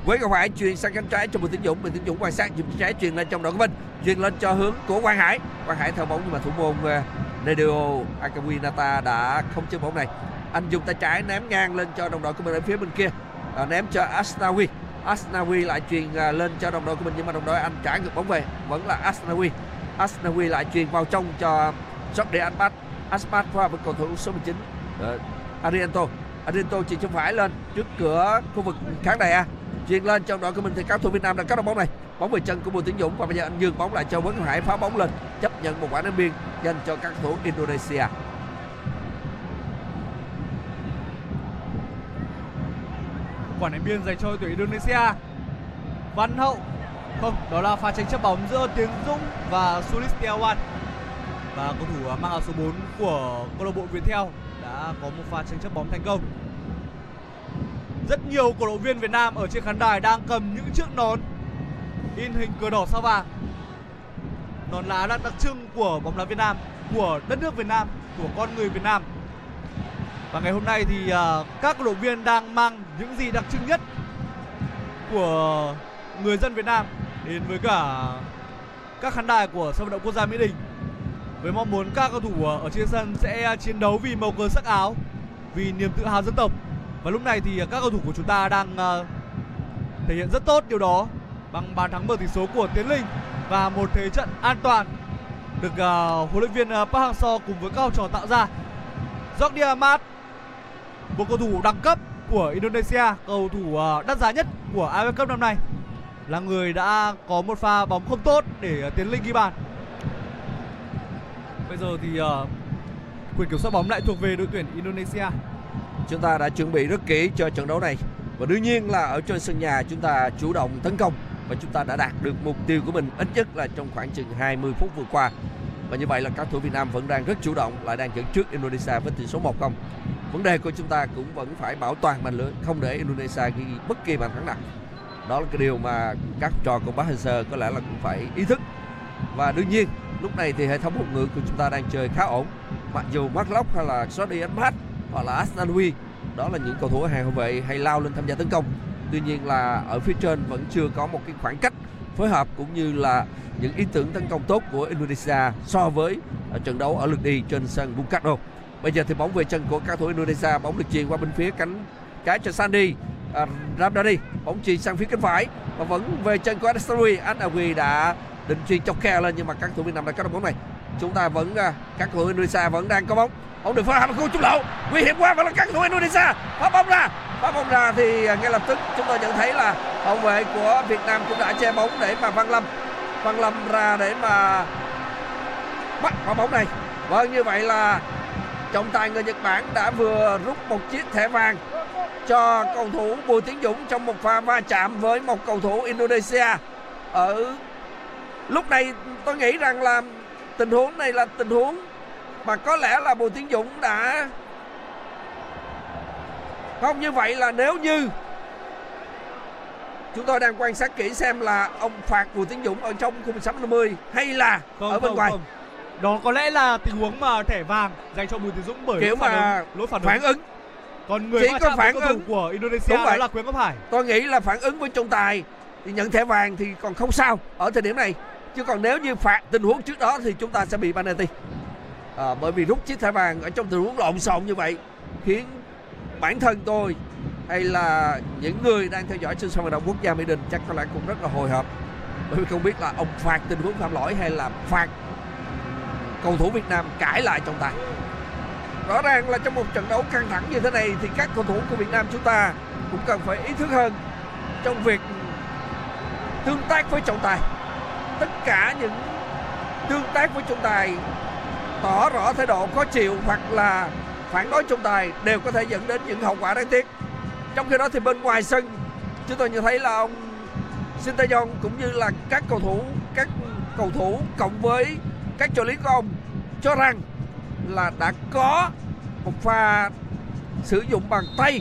Quế Ngọc Hải chuyền sang cánh trái cho Bùi Tiến Dũng. Bùi Tiến Dũng quan sát chuyền trái chuyền lên trong đội của mình, chuyền lên cho hướng của Quang Hải. Quang Hải theo bóng nhưng mà thủ môn Nadeo Agawinata đã không chơi bóng này. Anh dùng tay trái ném ngang lên cho đồng đội của mình ở phía bên kia, à, ném cho Asnawi. Asnawi lại chuyền lên cho đồng đội của mình nhưng mà đồng đội anh trả ngược bóng về, vẫn là Asnawi. Asnawi lại chuyền vào trong cho Jordi Amat. Amat qua với cầu thủ số mười chín uh, Aryanto. Aryanto chuyền chân phải lên trước cửa khu vực khán đài A, chuyền lên trong đội của mình thì các thủ Việt Nam đã cắt được bóng này. Bóng về chân của Bùi Tiến Dũng và bây giờ anh dừng bóng lại cho Quế Ngọc Hải phá bóng lên, chấp nhận một quả ném biên dành cho các thủ Indonesia. Quả ném biên dành cho đội tuyển Indonesia. Văn Hậu không, đó là pha tranh chấp bóng giữa Tiến Dũng và Sulistiawan. Và cầu thủ mang áo số bốn của câu lạc bộ Viettel đã có một pha tranh chấp bóng thành công. Rất nhiều cổ động viên Việt Nam ở trên khán đài đang cầm những chiếc nón in hình cờ đỏ sao vàng. Nón lá là đặc trưng của bóng đá Việt Nam, của đất nước Việt Nam, của con người Việt Nam. Và ngày hôm nay thì uh, các cổ động viên đang mang những gì đặc trưng nhất của người dân Việt Nam đến với cả các khán đài của sân vận động quốc gia Mỹ Đình, với mong muốn các cầu thủ ở trên sân sẽ chiến đấu vì màu cờ sắc áo, vì niềm tự hào dân tộc. Và lúc này thì các cầu thủ của chúng ta đang uh, thể hiện rất tốt điều đó bằng bàn thắng mở tỷ số của Tiến Linh và một thế trận an toàn được uh, huấn luyện viên Park Hang-seo cùng với các học trò tạo ra. Jordi Amat, một cầu thủ đẳng cấp của Indonesia, cầu thủ uh, đắt giá nhất của a ép ép Cup năm nay, là người đã có một pha bóng không tốt để Tiến Linh ghi bàn. Bây giờ thì uh, quyền kiểm soát bóng lại thuộc về đội tuyển Indonesia. Chúng ta đã chuẩn bị rất kỹ cho trận đấu này, và đương nhiên là ở trên sân nhà chúng ta chủ động tấn công, và chúng ta đã đạt được mục tiêu của mình ít nhất là trong khoảng chừng hai mươi phút vừa qua. Và như vậy là các thủ Việt Nam vẫn đang rất chủ động, lại đang dẫn trước Indonesia với tỷ số một không. Vấn đề của chúng ta cũng vẫn phải bảo toàn màn lưới, không để Indonesia ghi bất kỳ bàn thắng nào. Đó là cái điều mà các trò của Park Hang-seo có lẽ là cũng phải ý thức. Và đương nhiên lúc này thì hệ thống hậu ngự của chúng ta đang chơi khá ổn, mặc dù Marlock hay là Jordi Amat hoặc là Asnawi, đó là những cầu thủ hàng hậu vệ hay lao lên tham gia tấn công. Tuy nhiên là ở phía trên vẫn chưa có một cái khoảng cách phối hợp cũng như là những ý tưởng tấn công tốt của Indonesia so với trận đấu ở lượt đi trên sân Bung Karno. Bây giờ thì bóng về chân của các cầu thủ Indonesia, bóng được chuyền qua bên phía cánh trái cho Sandy à, Ramdani, bóng chuyền sang phía cánh phải và vẫn về chân của Asnawi. Asnawi đã định chuyền chọc khe lên nhưng mà các cầu thủ Việt Nam đã cắt được bóng này. Chúng ta vẫn các cầu thủ Indonesia vẫn đang có bóng, bóng được phá hỏng khu trung lộ, nguy hiểm quá, vẫn là các cầu thủ Indonesia phá bóng ra. Phá bóng ra thì ngay lập tức chúng tôi nhận thấy là hậu vệ của Việt Nam cũng đã che bóng để mà Văn Lâm Văn Lâm ra để mà bắt quả bóng này. Vâng, như vậy là trọng tài người Nhật Bản đã vừa rút một chiếc thẻ vàng cho cầu thủ Bùi Tiến Dũng trong một pha va chạm với một cầu thủ Indonesia. Ở lúc này tôi nghĩ rằng là tình huống này là tình huống mà có lẽ là Bùi Tiến Dũng đã không, như vậy là nếu như chúng tôi đang quan sát kỹ xem là ông phạt Bùi Tiến Dũng ở trong khu mười sáu năm mươi hay là không, ở bên không, ngoài không. Đó có lẽ là tình huống mà thẻ vàng dành cho Bùi Tiến Dũng bởi kiểu phản mà ứng, lỗi phản, phản ứng. ứng Còn người chỉ có phản ứng của Indonesia đó là Quế Ngọc Hải. Tôi nghĩ là phản ứng với trọng tài thì nhận thẻ vàng thì còn không sao ở thời điểm này, chứ còn nếu như phạt tình huống trước đó thì chúng ta sẽ bị penalty. À, bởi vì rút chiếc thẻ vàng ở trong tình huống lộn xộn như vậy khiến bản thân tôi hay là những người đang theo dõi trên sân vận động quốc gia Mỹ Đình chắc có lẽ cũng rất là hồi hộp, bởi vì không biết là ông phạt tình huống phạm lỗi hay là phạt cầu thủ Việt Nam cãi lại trọng tài. Rõ ràng là trong một trận đấu căng thẳng như thế này thì các cầu thủ của Việt Nam chúng ta cũng cần phải ý thức hơn trong việc tương tác với trọng tài. Tất cả những tương tác với trọng tài, tỏ rõ thái độ khó chịu hoặc là phản đối trọng tài đều có thể dẫn đến những hậu quả đáng tiếc. Trong khi đó thì bên ngoài sân chúng tôi nhận thấy là ông Shin Tae-yong cũng như là các cầu thủ các cầu thủ cộng với các trợ lý của ông cho rằng là đã có một pha sử dụng bàn tay,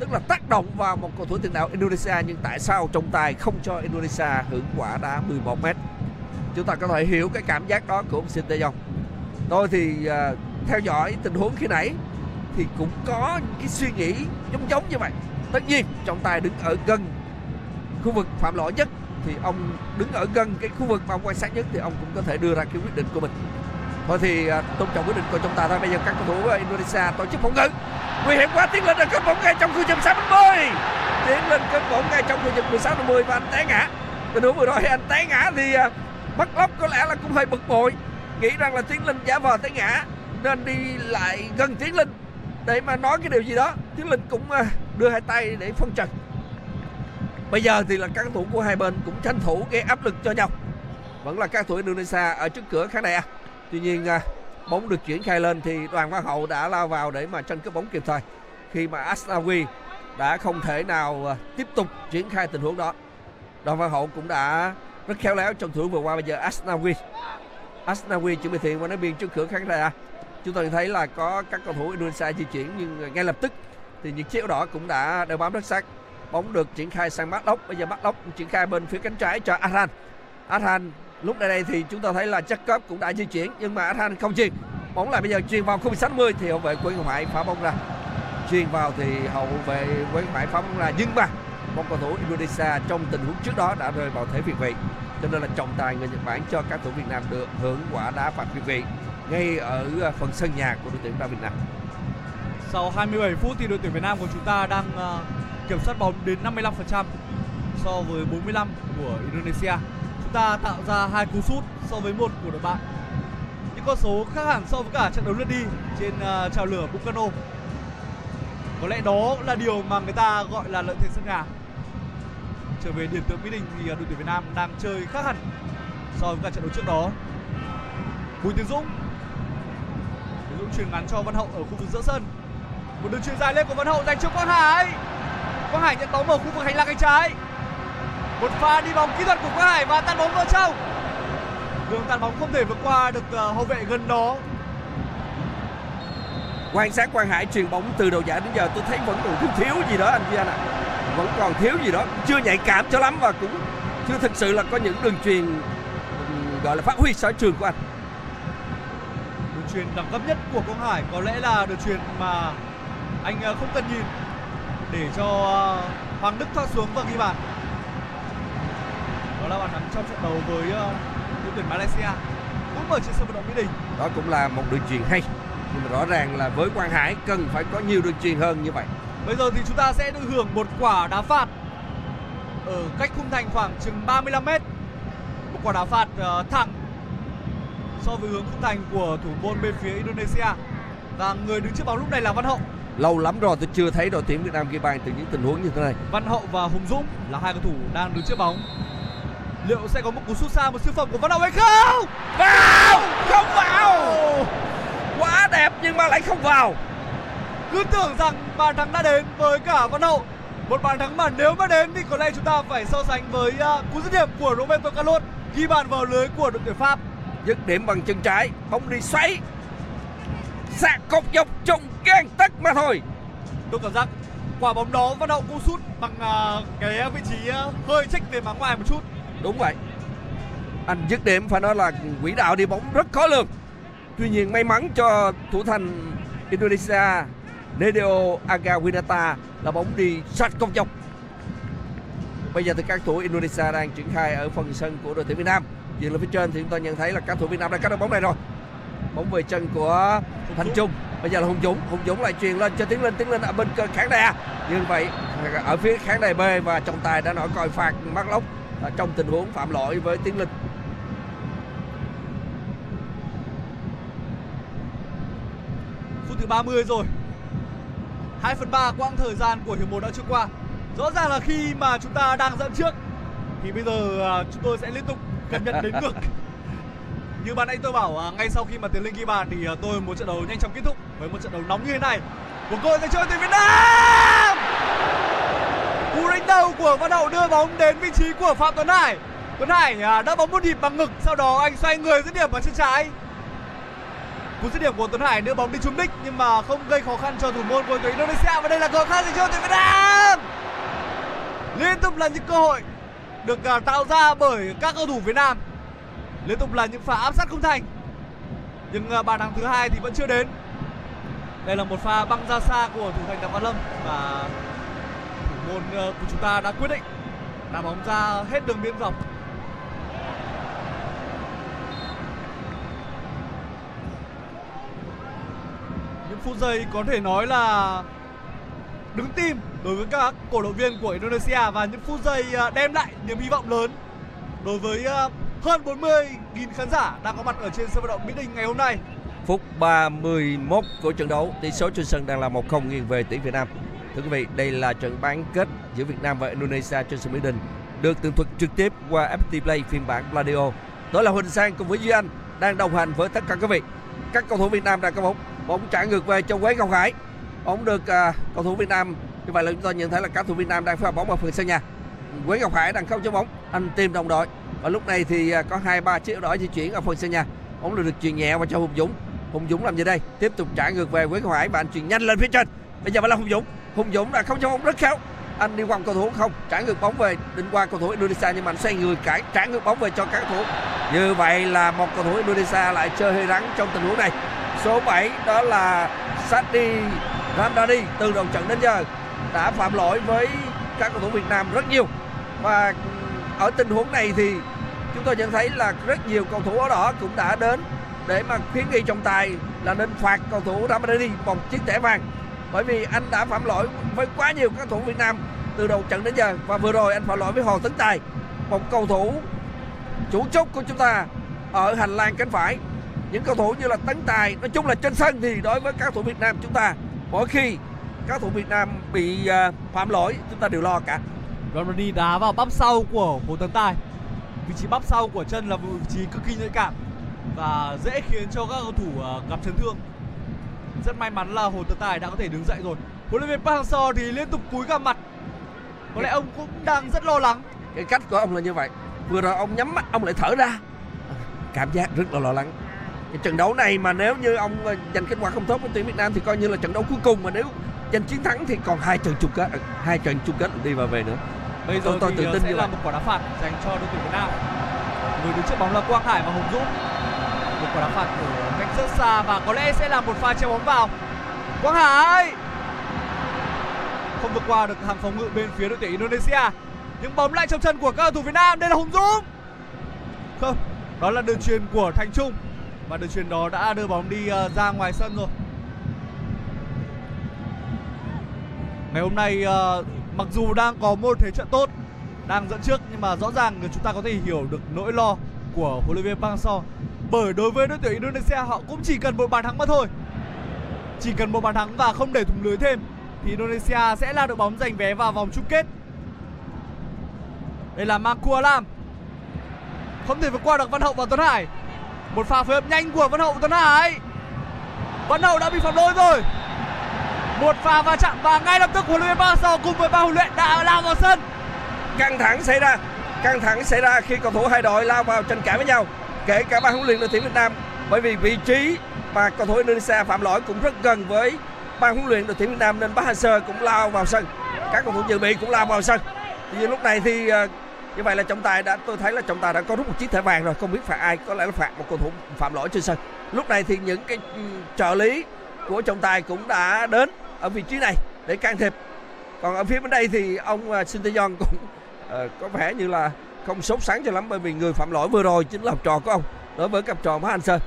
tức là tác động vào một cầu thủ tiền đạo Indonesia, nhưng tại sao trọng tài không cho Indonesia hưởng quả đá mười một mét? Chúng ta có thể hiểu cái cảm giác đó của ông Shin Tae-yong. Tôi thì uh, theo dõi tình huống khi nãy thì cũng có những cái suy nghĩ giống giống như vậy. Tất nhiên trọng tài đứng ở gần khu vực phạm lỗi nhất, thì ông đứng ở gần cái khu vực mà ông quan sát nhất thì ông cũng có thể đưa ra cái quyết định của mình. Thôi thì uh, tôn trọng quyết định của trọng tài thôi. Bây giờ các cầu thủ Indonesia tổ chức phóng ngự, nguy hiểm quá, Tiến Linh đã cướp bóng ngay trong khu vực mười sáu năm mươi. Tiến Linh cướp bóng ngay trong khu vực mười sáu năm mươi và anh té ngã. Tình huống vừa rồi anh té ngã thì uh, Mark Locke có lẽ là cũng hơi bực bội, nghĩ rằng là Tiến Linh giả vờ té ngã nên đi lại gần Tiến Linh để mà nói cái điều gì đó. Tiến Linh cũng đưa hai tay để phân trần. Bây giờ thì là các cầu thủ của hai bên cũng tranh thủ gây áp lực cho nhau. Vẫn là các cầu thủ Indonesia ở trước cửa khán đài A. Tuy nhiên bóng được chuyển khai lên thì Đoàn Văn Hậu đã lao vào để mà tranh cướp bóng kịp thời, khi mà Asnawi đã không thể nào tiếp tục triển khai tình huống đó. Đoàn Văn Hậu cũng đã rất khéo léo trong thử vừa qua. Bây giờ Asnawi Asnawi chuẩn bị thiện qua nối biên trước cửa khán đài A. Chúng ta thấy là có các cầu thủ Indonesia di chuyển, nhưng ngay lập tức thì những chiếc áo đỏ cũng đã đeo bám rất sát. Bóng được triển khai sang Marlock. Bây giờ Marlock triển khai bên phía cánh trái cho Arhan. Arhan lúc này đây thì chúng ta thấy là Jakob cũng đã di chuyển nhưng mà Arhan không chuyền. Bóng lại bây giờ chuyền vào khu mười sáu năm mươi thì hậu vệ Quế Ngọc Hải phá bóng ra. chuyền vào thì hậu vệ Quế Ngọc Hải phóng ra, nhưng mà một cầu thủ Indonesia trong tình huống trước đó đã rơi vào thế việt vị, cho nên là trọng tài người Nhật Bản cho các cầu thủ Việt Nam được hưởng quả đá phạt việt vị ngay ở phần sân nhà của đội tuyển ra Việt Nam. Sau hai mươi bảy phút thì đội tuyển Việt Nam của chúng ta đang kiểm soát bóng đến năm mươi lăm phần trăm so với bốn mươi lăm của Indonesia. Chúng ta tạo ra hai cú sút so với một của đội bạn. Những con số khác hẳn so với cả trận đấu lượt đi trên trào lửa Bung Karno. Có lẽ đó là điều mà người ta gọi là lợi thế sân nhà. Trở về điểm tựa Mỹ Đình thì đội tuyển Việt Nam đang chơi khác hẳn so với cả trận đấu trước đó. Bùi Tiến Dũng, Tiến Dũng chuyền ngắn cho Văn Hậu ở khu vực giữa sân. Một đường chuyền dài lên của Văn Hậu dành cho Quang Hải. Quang Hải nhận bóng ở khu vực hành lang cánh trái. Một pha đi bóng kỹ thuật của Quang Hải và tạt bóng vào trong. Đường tạt bóng không thể vượt qua được hậu vệ gần đó. Quan sát Quang Hải chuyền bóng từ đầu giải đến giờ, tôi thấy vẫn còn thiếu thiếu gì đó anh Duy Anh ạ. Vẫn còn thiếu gì đó, chưa nhạy cảm cho lắm và cũng chưa thực sự là có những đường chuyền gọi là phát huy sở trường của anh. Đường chuyền đẳng cấp nhất của Quang Hải có lẽ là đường chuyền mà anh không cần nhìn để cho Hoàng Đức thoát xuống và ghi bàn. Đó là bàn thắng trong trận đấu với đội tuyển Malaysia cũng ở trên sân vận động Mỹ Đình. Đó cũng là một đường chuyền hay, nhưng mà rõ ràng là với Quang Hải cần phải có nhiều đường chuyền hơn như vậy. Bây giờ thì chúng ta sẽ được hưởng một quả đá phạt ở cách khung thành khoảng chừng ba mươi lăm mét. Một quả đá phạt thẳng so với hướng khung thành của thủ môn bên phía Indonesia. Và người đứng trước bóng lúc này là Văn Hậu. Lâu lắm rồi tôi chưa thấy đội tuyển Việt Nam ghi bàn từ những tình huống như thế này. Văn Hậu và Hùng Dũng là hai cầu thủ đang đứng trước bóng. Liệu sẽ có một cú sút xa, một siêu phẩm của Văn Hậu hay không? Vào! Không vào! Quá đẹp nhưng mà lại không vào. Cứ tưởng rằng bàn thắng đã đến với cả Văn Hậu. Một bàn thắng mà nếu mà đến thì có lẽ chúng ta phải so sánh với cú dứt điểm của Roberto Carlos ghi bàn vào lưới của đội tuyển Pháp. Dứt điểm bằng chân trái, bóng đi xoáy, sạc cột dọc trong gang tấc mà thôi. Tôi cảm giác quả bóng đó Văn Hậu cũng sút bằng cái vị trí hơi chích về máng ngoài một chút. Đúng vậy, anh dứt điểm phải nói là quỹ đạo đi bóng rất khó lường. Tuy nhiên may mắn cho thủ thành Indonesia, Nadeo Agawinata là bóng đi sát công dọc. Bây giờ thì các thủ Indonesia đang triển khai ở phần sân của đội tuyển Việt Nam. Dừng lại phía trên thì chúng ta nhận thấy là các thủ Việt Nam đã cắt được bóng này rồi. Bóng về chân của Thành Trung. Bây giờ là Hùng Dũng. Hùng Dũng lại chuyền lên cho Tiến Linh. Tiến Linh ở bên khán đài. Nhưng vậy ở phía khán đài B và trọng tài đã nổi còi phạt mắc lóc trong tình huống phạm lỗi với Tiến Linh. Phút thứ ba mươi rồi. hai phần ba quãng thời gian của hiệp một đã trôi qua. Rõ ràng là khi mà chúng ta đang dẫn trước thì bây giờ chúng tôi sẽ liên tục cập nhật đến ngược. Như ban nãy tôi bảo, ngay sau khi mà Tiến Linh ghi bàn thì tôi muốn trận đấu nhanh chóng kết thúc với một trận đấu nóng như thế này. Một cơ hội dành cho tuyển Việt Nam. Cú đánh đầu của Văn Hậu đưa bóng đến vị trí của Phạm Tuấn Hải. Tuấn Hải đã bóng một nhịp bằng ngực, sau đó anh xoay người dứt điểm bằng chân trái. Cú dứt điểm của Tuấn Hải đưa bóng đi trúng đích nhưng mà không gây khó khăn cho thủ môn của tuyển Indonesia, và đây là cơ hội khác dành cho tuyển Việt Nam. Liên tục là những cơ hội được tạo ra bởi các cầu thủ Việt Nam, liên tục là những pha áp sát không thành, nhưng bàn thắng thứ hai thì vẫn chưa đến. Đây là một pha băng ra xa của thủ thành Đặng Văn Lâm và thủ môn của chúng ta đã quyết định đá bóng ra hết đường biên dọc. Phút giây có thể nói là đứng tim đối với các cổ động viên của Indonesia, và những phút giây đem lại niềm hy vọng lớn đối với hơn bốn mươi nghìn khán giả đang có mặt ở trên sân vận động Mỹ Đình ngày hôm nay. Phút ba mươi mốt của trận đấu, tỷ số trên sân đang là một không nghiêng về tuyển Việt Nam. Thưa quý vị, đây là trận bán kết giữa Việt Nam và Indonesia trên sân Mỹ Đình, được tường thuật trực tiếp qua ép pê tê Play phiên bản Pladio. Đó là Huỳnh Sang cùng với Duy Anh đang đồng hành với tất cả quý vị. Các cầu thủ Việt Nam đang có bóng. Bóng trả ngược về cho Quế Ngọc Hải. Bóng được à, cầu thủ Việt Nam. Như vậy là chúng ta nhận thấy là các thủ Việt Nam đang phá bóng ở phần sân nhà. Quế Ngọc Hải đang không cho bóng, anh tìm đồng đội. Và lúc này thì à, có hai ba chiếc đội di chuyển ở phần sân nhà. Bóng được chuyền nhẹ vào cho Hùng Dũng. Hùng Dũng làm gì đây? Tiếp tục trả ngược về Quế Ngọc Hải và anh chuyền nhanh lên phía trên. Bây giờ vẫn là Hùng Dũng. Hùng Dũng là không cho bóng rất khéo. Anh đi vòng cầu thủ không, trả ngược bóng về định qua cầu thủ Indonesia nhưng mà anh xoay người cãi trả ngược bóng về cho các cầu thủ. Như vậy là một cầu thủ Indonesia lại chơi hơi rắn trong tình huống này. Số bảy đó là Sadi Ramdani từ đầu trận đến giờ đã phạm lỗi với các cầu thủ Việt Nam rất nhiều. Và ở tình huống này thì chúng tôi nhận thấy là rất nhiều cầu thủ áo đỏ cũng đã đến để mà khuyến nghị trọng tài là nên phạt cầu thủ Ramdani một chiếc thẻ vàng, bởi vì anh đã phạm lỗi với quá nhiều các cầu thủ Việt Nam từ đầu trận đến giờ. Và vừa rồi anh phạm lỗi với Hồ Tấn Tài, một cầu thủ chủ chốt của chúng ta ở hành lang cánh phải. Những cầu thủ như là Tấn Tài, nói chung là trên sân thì đối với các cầu thủ Việt Nam chúng ta, mỗi khi các cầu thủ Việt Nam bị phạm lỗi chúng ta đều lo cả. Ramdani đá vào bắp sau của Hồ Tấn Tài. Vị trí bắp sau của chân là vị trí cực kỳ nhạy cảm và dễ khiến cho các cầu thủ gặp chấn thương. Rất may mắn là Hồ Tấn Tài đã có thể đứng dậy rồi. Huấn luyện viên Park Hang-seo thì liên tục cúi gằm mặt. Có lẽ ông cũng đang rất lo lắng. Cái cách của ông là như vậy. Vừa rồi ông nhắm mắt, ông lại thở ra. Cảm giác rất là lo lắng. Cái trận đấu này mà nếu như ông giành kết quả không tốt với tuyển Việt Nam thì coi như là trận đấu cuối cùng, mà nếu giành chiến thắng thì còn hai trận chung kết, hai trận chung kết đi và về nữa. Bây giờ tôi tự tin sẽ là một quả đá phạt dành cho đội tuyển Việt Nam. Người đứng trước bóng là Quang Hải và Hùng Dũng. Một quả đá phạt ở cách rất xa và có lẽ sẽ là một pha treo bóng vào. Quang Hải không vượt qua được hàng phòng ngự bên phía đội tuyển Indonesia. Những bóng lại trong chân của các cầu thủ Việt Nam. Đây là Hùng Dũng. Không, đó là đường chuyền của Thành Trung và đường chuyền đó đã đưa bóng đi ra ngoài sân rồi. Ngày hôm nay mặc dù đang có một thế trận tốt, đang dẫn trước, nhưng mà rõ ràng chúng ta có thể hiểu được nỗi lo của huấn luyện viên Park Hang-seo, bởi đối với đội tuyển Indonesia họ cũng chỉ cần một bàn thắng mà thôi. Chỉ cần một bàn thắng và không để thủng lưới thêm thì Indonesia sẽ là đội bóng giành vé vào vòng chung kết. Đây là Mangkualam, không thể vượt qua được Văn Hậu và Tuấn Hải. Một pha phối hợp nhanh của Văn Hậu và Tuấn Hải. Văn Hậu đã bị phạm lỗi rồi. Một pha va chạm và ngay lập tức huấn luyện viên Park Hang-seo cùng với ban huấn luyện đã lao vào sân. Căng thẳng xảy ra, căng thẳng xảy ra khi cầu thủ hai đội lao vào tranh cãi với nhau, kể cả ban huấn luyện đội tuyển Việt Nam, bởi vì vị trí mà cầu thủ Indonesia phạm lỗi cũng rất gần với ban huấn luyện đội tuyển Việt Nam nên Park Hang-seo cũng lao vào sân, các cầu thủ dự bị cũng lao vào sân. Thì lúc này thì như vậy là trọng tài đã, tôi thấy là trọng tài đã có rút một chiếc thẻ vàng rồi, không biết phạt ai, có lẽ là phạt một cầu thủ phạm lỗi trên sân. Lúc này thì những cái trợ lý của trọng tài cũng đã đến ở vị trí này để can thiệp. Còn ở phía bên đây thì ông Shin Tae-yong cũng uh, có vẻ như là không sốt sắng cho lắm, bởi vì người phạm lỗi vừa rồi chính là học trò của ông đối với cặp trò Park Hang-seo.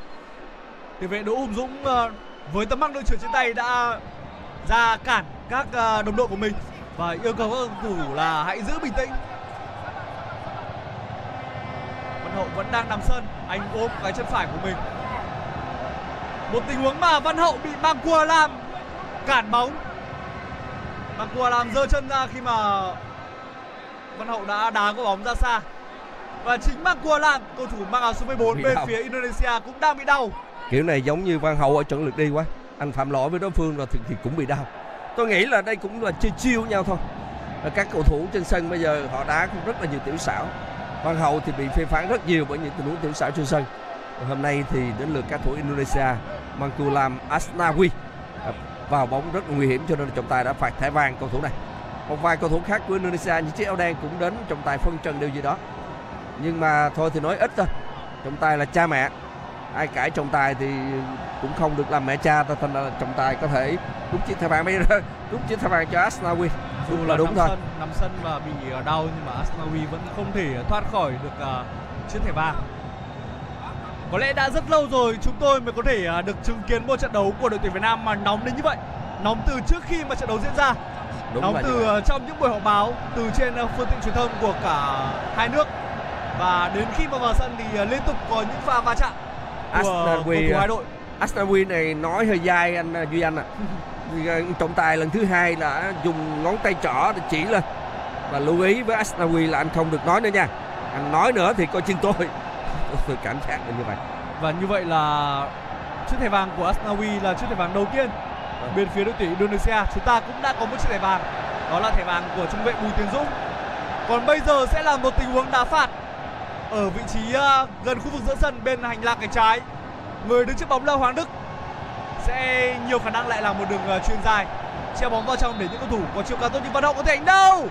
Tiền vệ Đỗ Hùng Dũng uh, với tấm băng đội trưởng trên tay đã ra cản các uh, đồng đội của mình và yêu cầu các cầu thủ là hãy giữ bình tĩnh. Văn Hậu vẫn đang nằm sân, anh ôm cái chân phải của mình. Một tình huống mà Văn Hậu bị Mangkualam cản bóng. Mangkualam giơ chân ra khi mà Văn Hậu đã đá quả bóng ra xa. Và chính Mangkualam, cầu thủ mang áo số mười bốn bên phía Indonesia cũng đang bị đau. Kiểu này giống như Văn Hậu ở trận lượt đi quá. Anh phạm lỗi với đối phương rồi thì, thì cũng bị đau. Tôi nghĩ là đây cũng là chiêu chiêu nhau thôi. Và các cầu thủ trên sân bây giờ họ đá cũng rất là nhiều tiểu xảo. Văn Hậu thì bị phê phán rất nhiều bởi những tình huống tiểu xảo trên sân. Và hôm nay thì đến lượt các thủ Indonesia, Mangkualam, Asnawi vào bóng rất nguy hiểm cho nên trọng tài đã phạt thẻ vàng cầu thủ này. Một vài cầu thủ khác của Indonesia như chiếc áo đen cũng đến trọng tài phân trần điều gì đó, nhưng mà thôi thì nói ít thôi. Trọng tài là cha mẹ, ai cãi trọng tài thì cũng không được làm mẹ cha, thành là trọng tài có thể rút chiếc thẻ vàng, bây giờ rút chiếc thẻ vàng cho Asnawi. Dù đúng là đúng thôi, nằm sân và bị đau nhưng mà Asnawi vẫn không thể thoát khỏi được uh, chiếc thẻ vàng. Có lẽ đã rất lâu rồi chúng tôi mới có thể được chứng kiến một trận đấu của đội tuyển Việt Nam mà nóng đến như vậy. Nóng từ trước khi mà trận đấu diễn ra. Đúng, nóng từ trong những buổi họp báo, từ trên phương tiện truyền thông của cả hai nước. Và đến khi mà vào sân thì liên tục có những pha va chạm của hai đội. Asnawi này nói hơi dai anh Duy Anh ạ. À. Trọng tài lần thứ hai đã dùng ngón tay trỏ để chỉ lên. Và lưu ý với Asnawi là anh không được nói nữa nha. Anh nói nữa thì coi chân tôi. Tôi cảm giác là như vậy. Và như vậy là chiếc thẻ vàng của Asnawi là chiếc thẻ vàng đầu tiên ừ. bên phía đội tuyển Indonesia. Chúng ta cũng đã có một chiếc thẻ vàng, đó là thẻ vàng của trung vệ Bùi Tiến Dũng. Còn bây giờ sẽ là một tình huống đá phạt ở vị trí uh, gần khu vực giữa sân bên hành lang cánh trái. Người đứng trước bóng là Hoàng Đức, sẽ nhiều khả năng lại là một đường uh, chuyền dài, treo bóng vào trong để những cầu thủ có chiều cao tốt như Văn Hậu có thể đánh đâu.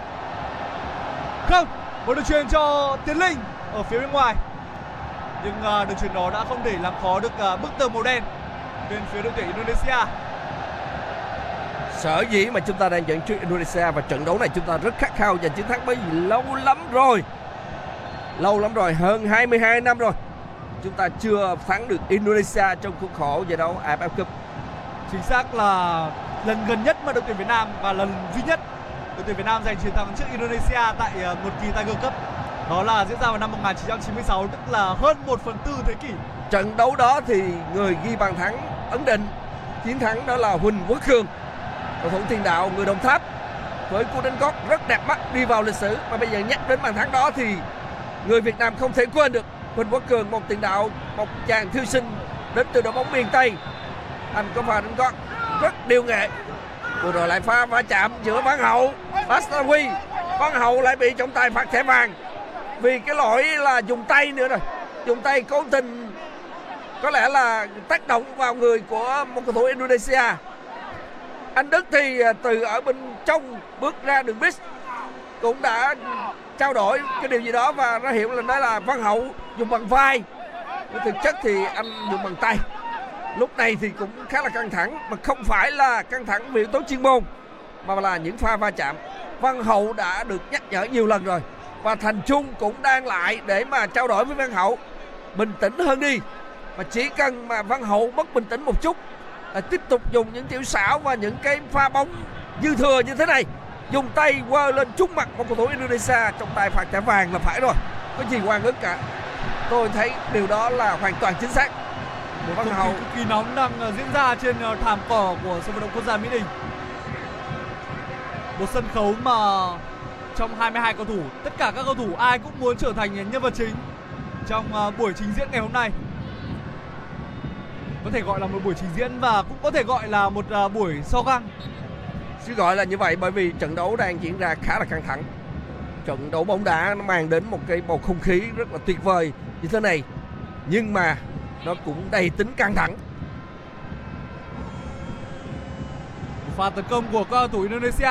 Không, một đường chuyền cho Tiến Linh ở phía bên ngoài. Nhưng uh, đường chuyền đó đã không thể làm khó được uh, bức tường màu đen bên phía đội tuyển Indonesia. Sở dĩ mà chúng ta đang dẫn trước Indonesia và trận đấu này chúng ta rất khát khao giành chiến thắng, bởi vì lâu lắm rồi, lâu lắm rồi, hơn hai mươi hai năm rồi chúng ta chưa thắng được Indonesia trong khuôn khổ giải đấu a ép ép Cup. Chính xác là lần gần nhất mà đội tuyển Việt Nam và lần duy nhất đội tuyển Việt Nam giành chiến thắng trước Indonesia tại một kỳ Tiger Cup, đó là diễn ra vào năm một nghìn chín trăm chín mươi sáu, tức là hơn một phần tư thế kỷ. Trận đấu đó thì người ghi bàn thắng ấn định chiến thắng đó là Huỳnh Quốc Khương, cầu thủ tiền đạo người Đồng Tháp, với cú đánh gót rất đẹp mắt đi vào lịch sử. Và bây giờ nhắc đến bàn thắng đó thì người Việt Nam không thể quên được Huỳnh Quốc Khương, một tiền đạo, một chàng thư sinh đến từ đội bóng miền Tây. Anh có pha đánh gót rất điêu nghệ. Vừa rồi lại pha va chạm giữa Văn Hậu và Asnawi, Văn Hậu lại bị trọng tài phạt thẻ vàng vì cái lỗi là dùng tay nữa rồi, dùng tay cố tình, có lẽ là tác động vào người của một cầu thủ Indonesia. Anh Đức thì từ ở bên trong bước ra đường biếc cũng đã trao đổi cái điều gì đó và ra hiệu là nói là Văn Hậu dùng bằng vai, nhưng thực chất thì anh dùng bằng tay. Lúc này thì cũng khá là căng thẳng, mà không phải là căng thẳng vì yếu tố chuyên môn mà là những pha va chạm. Văn Hậu đã được nhắc nhở nhiều lần rồi và Thành Trung cũng đang lại để mà trao đổi với Văn Hậu bình tĩnh hơn đi. Mà chỉ cần mà Văn Hậu mất bình tĩnh một chút, tiếp tục dùng những tiểu xảo và những cái pha bóng dư thừa như thế này, dùng tay quơ lên trúng mặt một cầu thủ Indonesia, trọng tài phạt thẻ vàng là phải rồi, có gì oan ức cả. Tôi thấy điều đó là hoàn toàn chính xác. Một Văn Hậu cực kỳ nóng đang diễn ra trên thảm cỏ của sân vận động quốc gia Mỹ Đình, một sân khấu mà trong hai mươi hai cầu thủ, tất cả các cầu thủ ai cũng muốn trở thành nhân vật chính trong buổi trình diễn ngày hôm nay. Có thể gọi là một buổi trình diễn và cũng có thể gọi là một buổi so găng. Chứ gọi là như vậy bởi vì trận đấu đang diễn ra khá là căng thẳng. Trận đấu bóng đá nó mang đến một cái bầu không khí rất là tuyệt vời như thế này, nhưng mà nó cũng đầy tính căng thẳng. Pha tấn công của các cầu thủ Indonesia,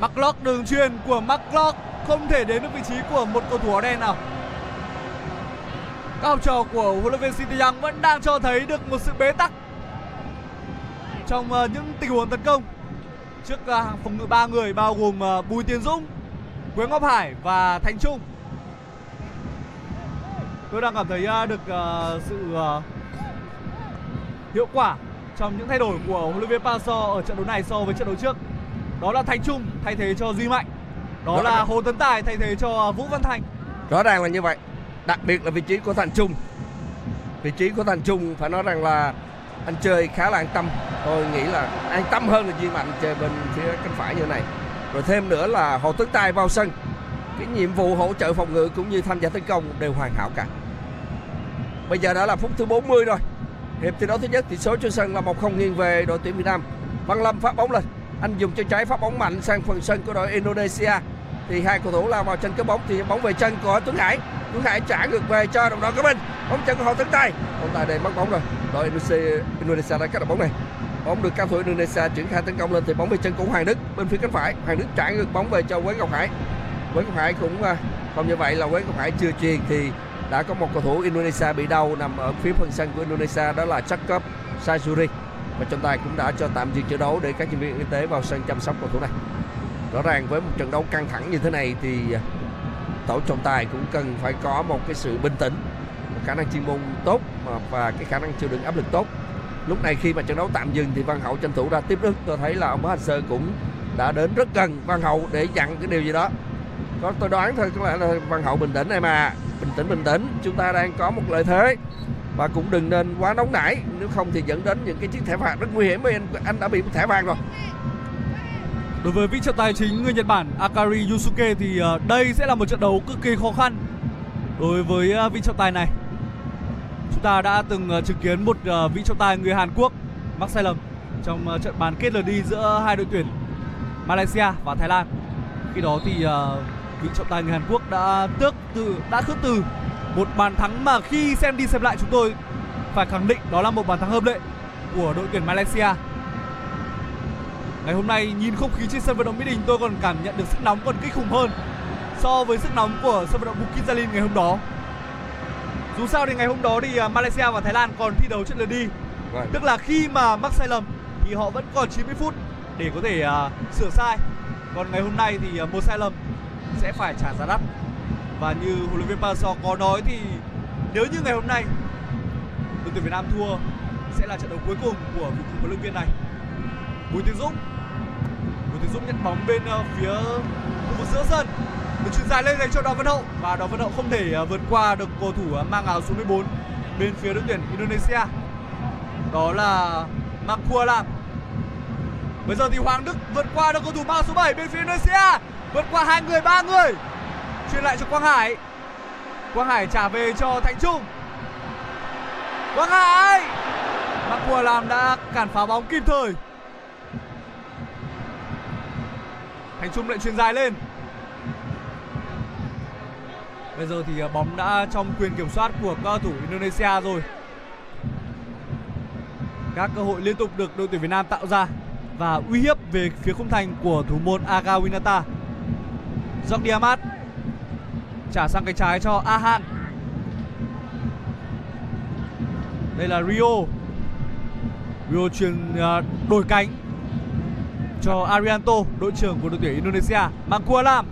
McLock, đường truyền của McLock không thể đến được vị trí của một cầu thủ áo đen nào. Các học trò của huấn luyện viên Shin Tae-yong vẫn đang cho thấy được một sự bế tắc trong những tình huống tấn công trước hàng phòng ngự ba người bao gồm Bùi Tiến Dũng, Quế Ngọc Hải và Thành Trung. Tôi đang cảm thấy được sự hiệu quả trong những thay đổi của huấn luyện viên Park Hang-seo ở trận đấu này so với trận đấu trước. Đó là Thành Trung thay thế cho Duy Mạnh, đó, đó là, là Hồ Tấn Tài thay thế cho Vũ Văn Thành. Rõ ràng là như vậy. Đặc biệt là vị trí của Thành Trung. Vị trí của Thành Trung phải nói rằng là anh chơi khá là an tâm. Tôi nghĩ là an tâm hơn là Duy Mạnh chơi bên phía cánh phải như này. Rồi thêm nữa là Hồ Tấn Tài vào sân, cái nhiệm vụ hỗ trợ phòng ngự cũng như tham gia tấn công đều hoàn hảo cả. Bây giờ đã là phút thứ bốn mươi rồi. Hiệp thi đấu thứ nhất, tỷ số trên sân là một không nghiêng về đội tuyển Việt Nam. Văn Lâm phát bóng lên, anh dùng chân trái phát bóng mạnh sang phần sân của đội Indonesia. Thì hai cầu thủ lao vào chân cái bóng thì bóng về chân của Tuấn Hải. Tuấn Hải trả ngược về cho đồng đội của mình. Bóng chân của Hồ Tấn Tài. Hồ Tài đây mất bóng rồi. Đội Indonesia, Indonesia đã cắt được bóng này. Bóng được cao thủ Indonesia triển khai tấn công lên thì bóng về chân của Hoàng Đức bên phía cánh phải. Hoàng Đức trả ngược bóng về cho Quế Ngọc Hải. Quế Ngọc Hải cũng không như vậy là Quế Ngọc Hải chưa chuyền thì đã có một cầu thủ Indonesia bị đau nằm ở phía phần sân của Indonesia, đó là Yakob Sayuri, và trọng tài cũng đã cho tạm dừng trận đấu để các nhân viên y tế vào sân chăm sóc cầu thủ này. Rõ ràng với một trận đấu căng thẳng như thế này thì tổ trọng tài cũng cần phải có một cái sự bình tĩnh, một khả năng chuyên môn tốt và cái khả năng chịu đựng áp lực tốt. Lúc này khi mà trận đấu tạm dừng thì Văn Hậu tranh thủ ra tiếp ứng. Tôi thấy là ông Park Hang-seo cũng đã đến rất gần Văn Hậu để dặn cái điều gì đó. Có tôi đoán thôi, có lẽ là Văn Hậu bình tĩnh này mà, bình tĩnh bình tĩnh, chúng ta đang có một lợi thế và cũng đừng nên quá nóng nảy, nếu không thì dẫn đến những cái chiếc thẻ phạt rất nguy hiểm. Với anh, anh đã bị một thẻ vàng rồi. Đối với vị trọng tài chính người Nhật Bản Araki Yusuke thì đây sẽ là một trận đấu cực kỳ khó khăn đối với vị trọng tài này. Chúng ta đã từng chứng kiến một vị trọng tài người Hàn Quốc mắc sai lầm trong trận bán kết lượt đi giữa hai đội tuyển Malaysia và Thái Lan. Khi đó thì vị trọng tài người Hàn Quốc đã tước từ đã khước từ một bàn thắng mà khi xem đi xem lại chúng tôi phải khẳng định đó là một bàn thắng hợp lệ của đội tuyển Malaysia. Ngày hôm nay nhìn không khí trên sân vận động Mỹ Đình, tôi còn cảm nhận được sức nóng còn kinh khủng hơn so với sức nóng của sân vận động Bukit Jalil ngày hôm đó. Dù sao thì ngày hôm đó thì Malaysia và Thái Lan còn thi đấu trận lượt đi, right. Tức là khi mà mắc sai lầm thì họ vẫn còn chín mươi phút để có thể uh, sửa sai. Còn ngày hôm nay thì uh, một sai lầm sẽ phải trả giá đắt. Và như huấn luyện viên Park Hang-seo có nói thì nếu như ngày hôm nay đội tuyển Việt Nam thua sẽ là trận đấu cuối cùng của vị huấn luyện viên này. Bùi Tiến Dũng Bùi Tiến Dũng nhận bóng bên uh, phía khu vực giữa sân, được chuyền dài lên dành cho Đặng Văn Hậu, và Đặng Văn Hậu không thể uh, vượt qua được cầu thủ uh, mang áo số mười bốn bên phía đội tuyển Indonesia, đó là Mangkualam. Bây giờ thì Hoàng Đức vượt qua được cầu thủ mang số bảy bên phía Indonesia, vượt qua hai người, ba người, chuyền lại cho Quang Hải. Quang Hải trả về cho Thành Trung. Quang Hải, Mangkualam đã cản phá bóng kịp thời. Thành Trung lại chuyền dài lên. Bây giờ thì bóng đã trong quyền kiểm soát của cầu thủ Indonesia rồi. Các cơ hội liên tục được đội tuyển Việt Nam tạo ra và uy hiếp về phía khung thành của thủ môn Agawinata. Jordi Amat trả sang cánh trái cho Arhan. Đây là Rio. Rio chuyền đổi cánh cho Aryanto, đội trưởng của đội tuyển Indonesia. Mangkualam.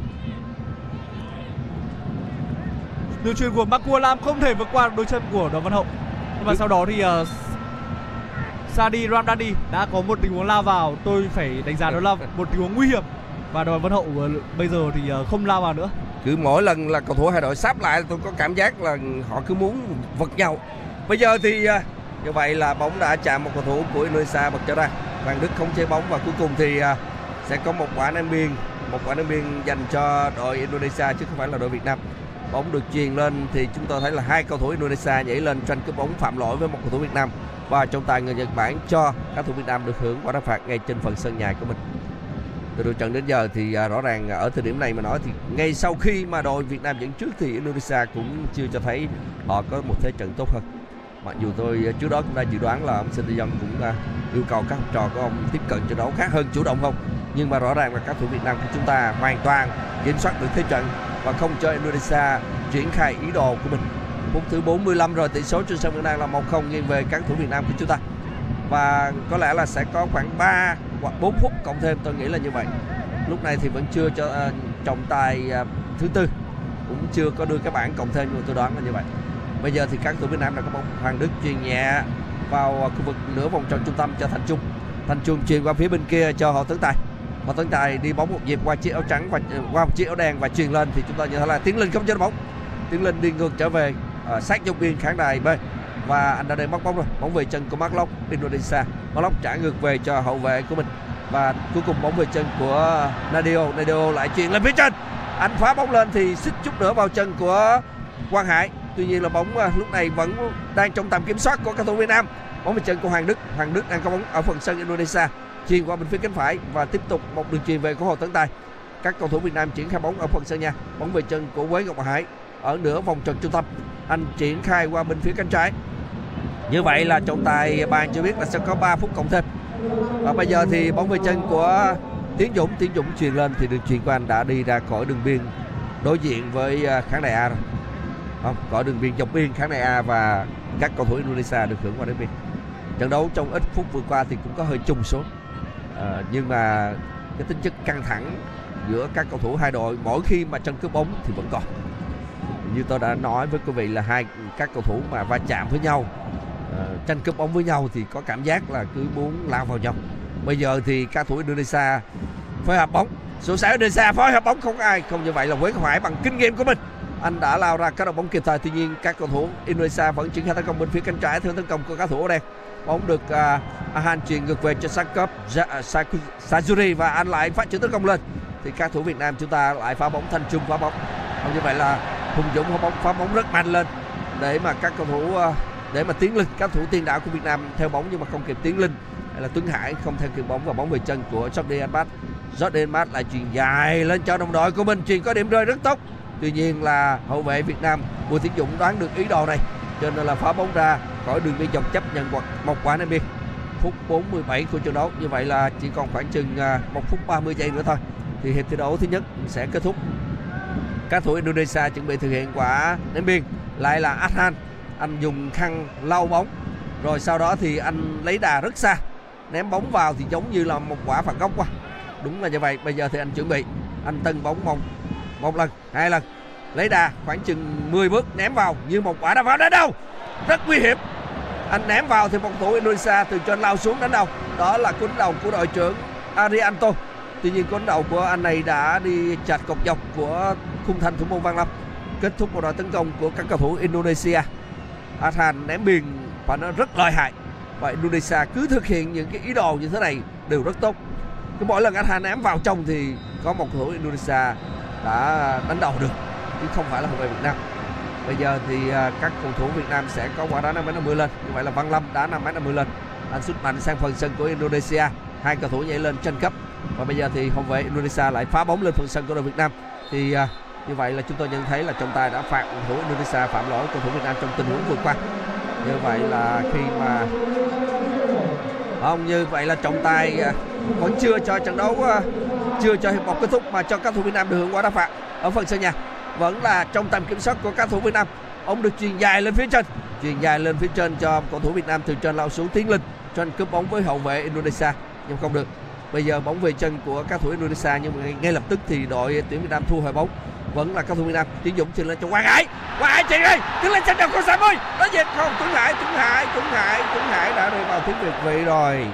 Đường chuyền của Mangkualam không thể vượt qua đôi chân của Đặng Văn Hậu. Và sau đó thì uh, Sadi Ramdani đã có một tình huống lao vào. Tôi phải đánh giá đó là một tình huống nguy hiểm. Và Đặng Văn Hậu uh, bây giờ thì uh, không lao vào nữa. Cứ mỗi lần là cầu thủ hai đội sáp lại, tôi có cảm giác là họ cứ muốn vật nhau. Bây giờ thì uh, như vậy là bóng đã chạm một cầu thủ của Indonesia bật trở ra. Hoàng Đức không chơi bóng và cuối cùng thì uh, sẽ có một quả ném biên. Một quả ném biên dành cho đội Indonesia chứ không phải là đội Việt Nam. Bóng được chuyền lên thì chúng tôi thấy là hai cầu thủ Indonesia nhảy lên tranh cướp bóng phạm lỗi với một cầu thủ Việt Nam, và trọng tài người Nhật Bản cho các cầu thủ Việt Nam được hưởng quả đá phạt ngay trên phần sân nhà của mình. Từ đầu trận đến giờ thì rõ ràng ở thời điểm này mà nói thì ngay sau khi mà đội Việt Nam dẫn trước thì Indonesia cũng chưa cho thấy họ có một thế trận tốt hơn. Mặc dù tôi trước đó cũng đã dự đoán là ông Shin Tae-yong cũng yêu cầu các học trò của ông tiếp cận trận đấu khác hơn, chủ động hơn, nhưng mà rõ ràng là các cầu thủ Việt Nam của chúng ta hoàn toàn kiểm soát được thế trận và không cho Indonesia triển khai ý đồ của mình. Phút thứ bốn mươi lăm rồi, tỷ số trên sân vẫn đang là một không nghiêng về các cầu thủ Việt Nam của chúng ta. Và có lẽ là sẽ có khoảng ba hoặc bốn phút cộng thêm, tôi nghĩ là như vậy. Lúc này thì vẫn chưa cho uh, trọng tài uh, thứ tư cũng chưa có đưa cái bảng cộng thêm, nhưng tôi đoán là như vậy. Bây giờ thì các cầu thủ Việt Nam đã có bóng. Hoàng Đức chuyền nhẹ vào khu vực nửa vòng tròn trung tâm cho Thành Trung. Thành Trung chuyền qua phía bên kia cho Hồ Tấn Tài. Hồ Tấn Tài đi bóng một dịp qua chiếc áo trắng và qua một chiếc áo đen và chuyền lên thì chúng ta như thế là Tiến Linh không chơi bóng. Tiến Linh đi ngược trở về à, sát trong biên khán đài B và anh đã đem mất bóng rồi. Bóng về chân của Mark Lok Indonesia. Mark Lok trả ngược về cho hậu vệ của mình và cuối cùng bóng về chân của Nadeo. Nadeo lại chuyền lên phía trên. Anh phá bóng lên thì xích chút nữa vào chân của Quang Hải. Tuy nhiên là bóng à, lúc này vẫn đang trong tầm kiểm soát của các cầu thủ Việt Nam. Bóng về chân của Hoàng Đức. Hoàng Đức đang có bóng ở phần sân Indonesia, chuyền qua bên phía cánh phải và tiếp tục một đường chuyền về của Hồ Tấn Tài. Các cầu thủ Việt Nam triển khai bóng ở phần sân nhà. Bóng về chân của Quế Ngọc Hải ở nửa vòng tròn trung tâm. Anh triển khai qua bên phía cánh trái. Như vậy là trọng tài bàn cho biết là sẽ có ba phút cộng thêm. Và bây giờ thì bóng về chân của Tiến Dũng. Tiến Dũng chuyền lên thì đường chuyền của anh đã đi ra khỏi đường biên đối diện với khán đài A rồi. Không, khỏi đường biên, dọc biên khán đài A, và các cầu thủ Indonesia được hưởng qua đến biên. Trận đấu trong ít phút vừa qua thì cũng có hơi trùng số. À, nhưng mà cái tính chất căng thẳng giữa các cầu thủ hai đội mỗi khi mà tranh cướp bóng thì vẫn còn. Như tôi đã nói với quý vị là hai các cầu thủ mà va chạm với nhau, à, tranh cướp bóng với nhau thì có cảm giác là cứ muốn lao vào nhau. Bây giờ thì các thủ Indonesia phối hợp bóng, số sáu Indonesia phối hợp bóng không ai không. Như vậy là Quế Ngọc Hải bằng kinh nghiệm của mình, anh đã lao ra các đội bóng kịp thời. Tuy nhiên các cầu thủ Indonesia vẫn triển khai tấn công bên phía cánh trái, hướng tấn công của các thủ ở đây. Bóng được uh, Arhan chuyền ngược về cho Yakob Sayuri và anh lại phát triển tấn công lên thì các thủ Việt Nam chúng ta lại phá bóng. Thành Trung phá bóng không, như vậy là Hùng Dũng phá bóng, phá bóng rất mạnh lên để mà các cầu thủ uh, để mà Tiến Linh, các thủ tiền đạo của Việt Nam theo bóng nhưng mà không kịp Tiến Linh, hay là Tuấn Hải không theo kịp bóng và bóng về chân của Jordi Amat. Jordi Amat lại chuyền dài lên cho đồng đội của mình, chuyền có điểm rơi rất tốt. Tuy nhiên là hậu vệ Việt Nam Bùi Tiến Dũng đoán được ý đồ này cho nên là phá bóng ra khỏi đường biên dọc, chấp nhận hoặc một quả ném biên. Phút bốn mươi bảy của trận đấu, như vậy là chỉ còn khoảng chừng một phút ba mươi giây nữa thôi thì hiệp thi đấu thứ nhất sẽ kết thúc. Các thủ Indonesia chuẩn bị thực hiện quả ném biên, lại là Arhan. Anh dùng khăn lau bóng rồi sau đó thì anh lấy đà rất xa ném bóng vào thì giống như là một quả phạt góc quá. Đúng là như vậy. Bây giờ thì anh chuẩn bị, anh tâng bóng một, một lần, hai lần, lấy đà khoảng chừng mười bước ném vào như một quả đá phạt đánh đầu rất nguy hiểm. Anh ném vào thì phòng thủ Indonesia từ trên lao xuống đánh đầu. Đó là cú đánh đầu của đội trưởng Aryanto. Tuy nhiên cú đánh đầu của anh này đã đi chặt cột dọc của khung thành thủ môn Văn Lâm, kết thúc một đợt tấn công của các cầu thủ Indonesia. Arhan ném biên và nó rất lợi hại, và Indonesia cứ thực hiện những cái ý đồ như thế này đều rất tốt. Cứ mỗi lần Arhan ném vào trong thì có một cầu thủ Indonesia đã đánh đầu được, chứ không phải là hậu vệ Việt Nam. Bây giờ thì các cầu thủ Việt Nam sẽ có quả đá năm mét năm mươi lên. Như vậy là Văn Lâm đá năm mét năm mươi lên, anh sút mạnh sang phần sân của Indonesia. Hai cầu thủ nhảy lên tranh chấp và bây giờ thì hậu vệ Indonesia lại phá bóng lên phần sân của đội Việt Nam. Thì như vậy là chúng tôi nhận thấy là trọng tài đã phạt cầu thủ Indonesia phạm lỗi cầu thủ Việt Nam trong tình huống vừa qua. Như vậy là khi mà không như vậy là trọng tài vẫn chưa cho trận đấu, chưa cho hiệp một kết thúc mà cho các cầu thủ Việt Nam được hưởng quả đá phạt ở phần sân nhà. Vẫn là trong tầm kiểm soát của các cầu thủ Việt Nam. Ông được chuyền dài lên phía trên, chuyền dài lên phía trên cho cầu thủ Việt Nam từ trên lao xuống. Tiến Linh cho anh cướp bóng với hậu vệ Indonesia nhưng không được. Bây giờ bóng về chân của các cầu thủ Indonesia nhưng ngay, ngay lập tức thì đội tuyển Việt Nam thu hồi bóng. Vẫn là cầu thủ Việt Nam. Tiến Dũng chuyền lên cho Quang Hải. Quang Hải chuyền đi. Tiến Linh chạm đầu không sạm ơi. Đó dệt không. Tuấn Hải, Tuấn Hải, Tuấn Hải, Tuấn Hải đã rơi vào tiếng Việt vị rồi.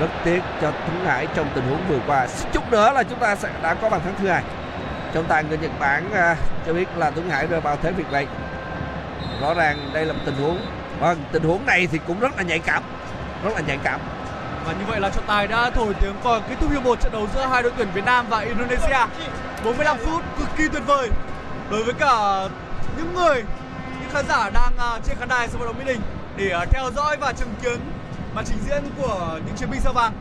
Rất tiếc cho Tuấn Hải trong tình huống vừa qua. Chút nữa là chúng ta sẽ đã có bàn thắng thứ hai. Trọng tài người Nhật Bản uh, cho biết là Tuấn Hải rơi vào thế việt vậy. Rõ ràng đây là một tình huống, vâng, tình huống này thì cũng rất là nhạy cảm, rất là nhạy cảm. Và như vậy là trọng tài đã thổi tiếng còi kết thúc hiệp một trận đấu giữa hai đội tuyển Việt Nam và Indonesia. bốn mươi lăm phút cực kỳ tuyệt vời đối với cả những người, những khán giả đang uh, trên khán đài sân vận động Mỹ Đình để uh, theo dõi và chứng kiến màn trình diễn của những chiến binh sao vàng.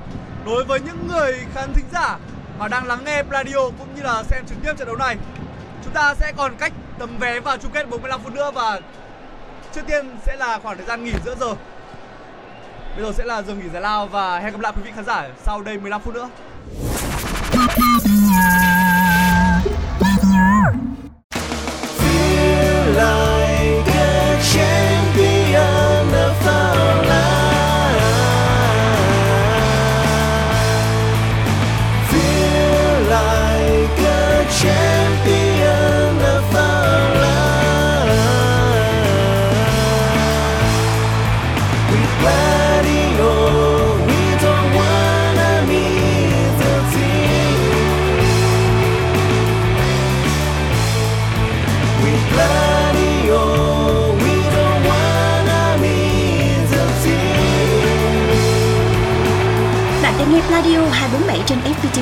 Đối với những người khán thính giả mà đang lắng nghe Pladio cũng như là xem trực tiếp trận đấu này, chúng ta sẽ còn cách tấm vé vào chung kết bốn mươi lăm phút nữa, và trước tiên sẽ là khoảng thời gian nghỉ giữa giờ. Bây giờ sẽ là giờ nghỉ giải lao và hẹn gặp lại quý vị khán giả sau đây mười lăm phút nữa. Pladio hai bốn bảy trên ép pê tê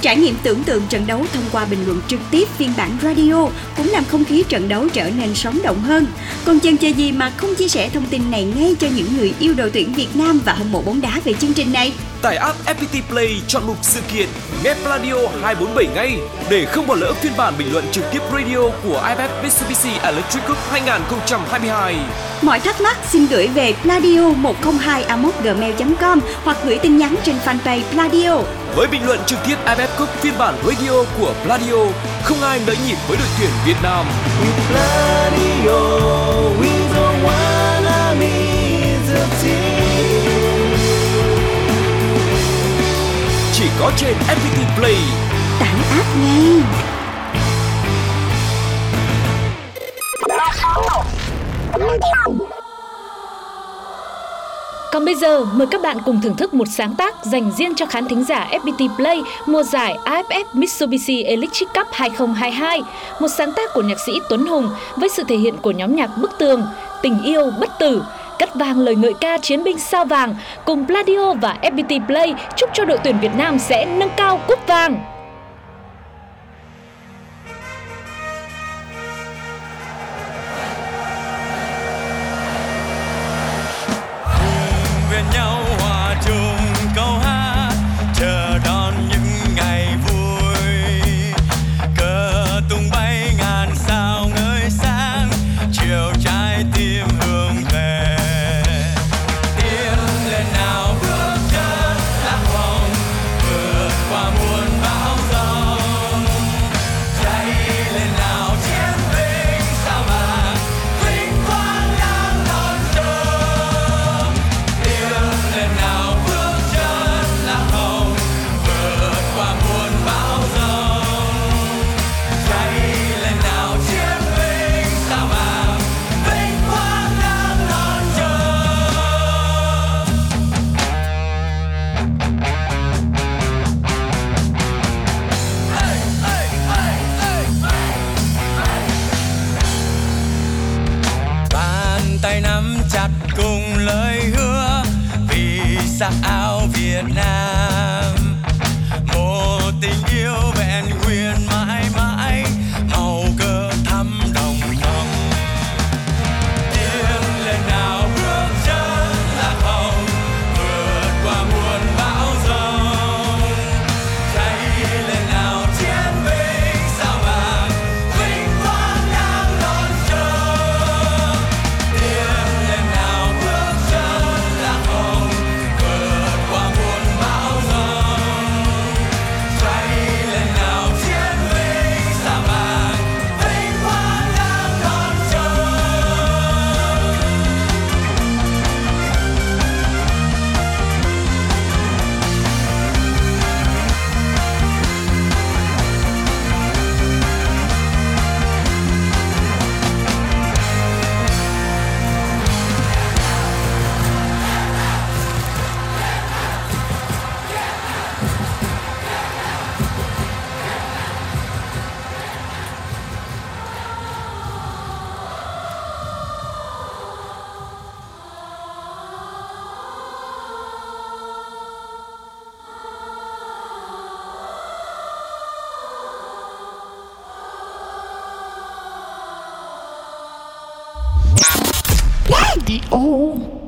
Trải nghiệm tưởng tượng trận đấu thông qua bình luận trực tiếp phiên bản radio cũng làm không khí trận đấu trở nên sống động hơn. Còn chần chờ gì mà không chia sẻ thông tin này ngay cho những người yêu đội tuyển Việt Nam và hâm mộ bóng đá về chương trình này? Tải app ép pê tê Play, chọn mục sự kiện, nghe Pladio hai bốn bảy ngay để không bỏ lỡ phiên bản bình luận trực tiếp radio của a ép ép Mitsubishi Electric Cup hai không hai hai. Mọi thắc mắc xin gửi về pladio một không hai a còng gmail chấm com hoặc gửi tin nhắn trên fanpage Pladio. Với bình luận trực tiếp a ép ép Cup phiên bản radio của Pladio, không ai đỡ nhịp với đội tuyển Việt Nam. With Pladio, we don't wanna miss the team. Chỉ có trên ép pê tê Play. Tải app ngay. Còn bây giờ, mời các bạn cùng thưởng thức một sáng tác dành riêng cho khán thính giả ép pê tê Play mùa giải a ép ép Mitsubishi Electric Cup hai không hai hai, một sáng tác của nhạc sĩ Tuấn Hùng với sự thể hiện của nhóm nhạc Bức Tường, Tình Yêu Bất Tử, cắt vang lời ngợi ca chiến binh sao vàng cùng Pladio và ép pê tê Play chúc cho đội tuyển Việt Nam sẽ nâng cao cúp vàng. Chung câu hát chờ đón những ngày vui. đặt cùng lời hứa vì sắc áo Việt Nam. Một tình yêu vẹn nguyên mãi mãi, màu cờ thắm đồng lòng. Tiếng lên nào bước chân lạc hồng, vượt qua muôn bão giông. Cháy lên nào chiến binh sao vàng, vinh quang đang đón chờ. Tiếng lên nào bước chân lạc hồng, vượt qua muôn bão giông. Cháy lên nào chiến binh sao vàng, vinh quang đang đón chờ. Pladio.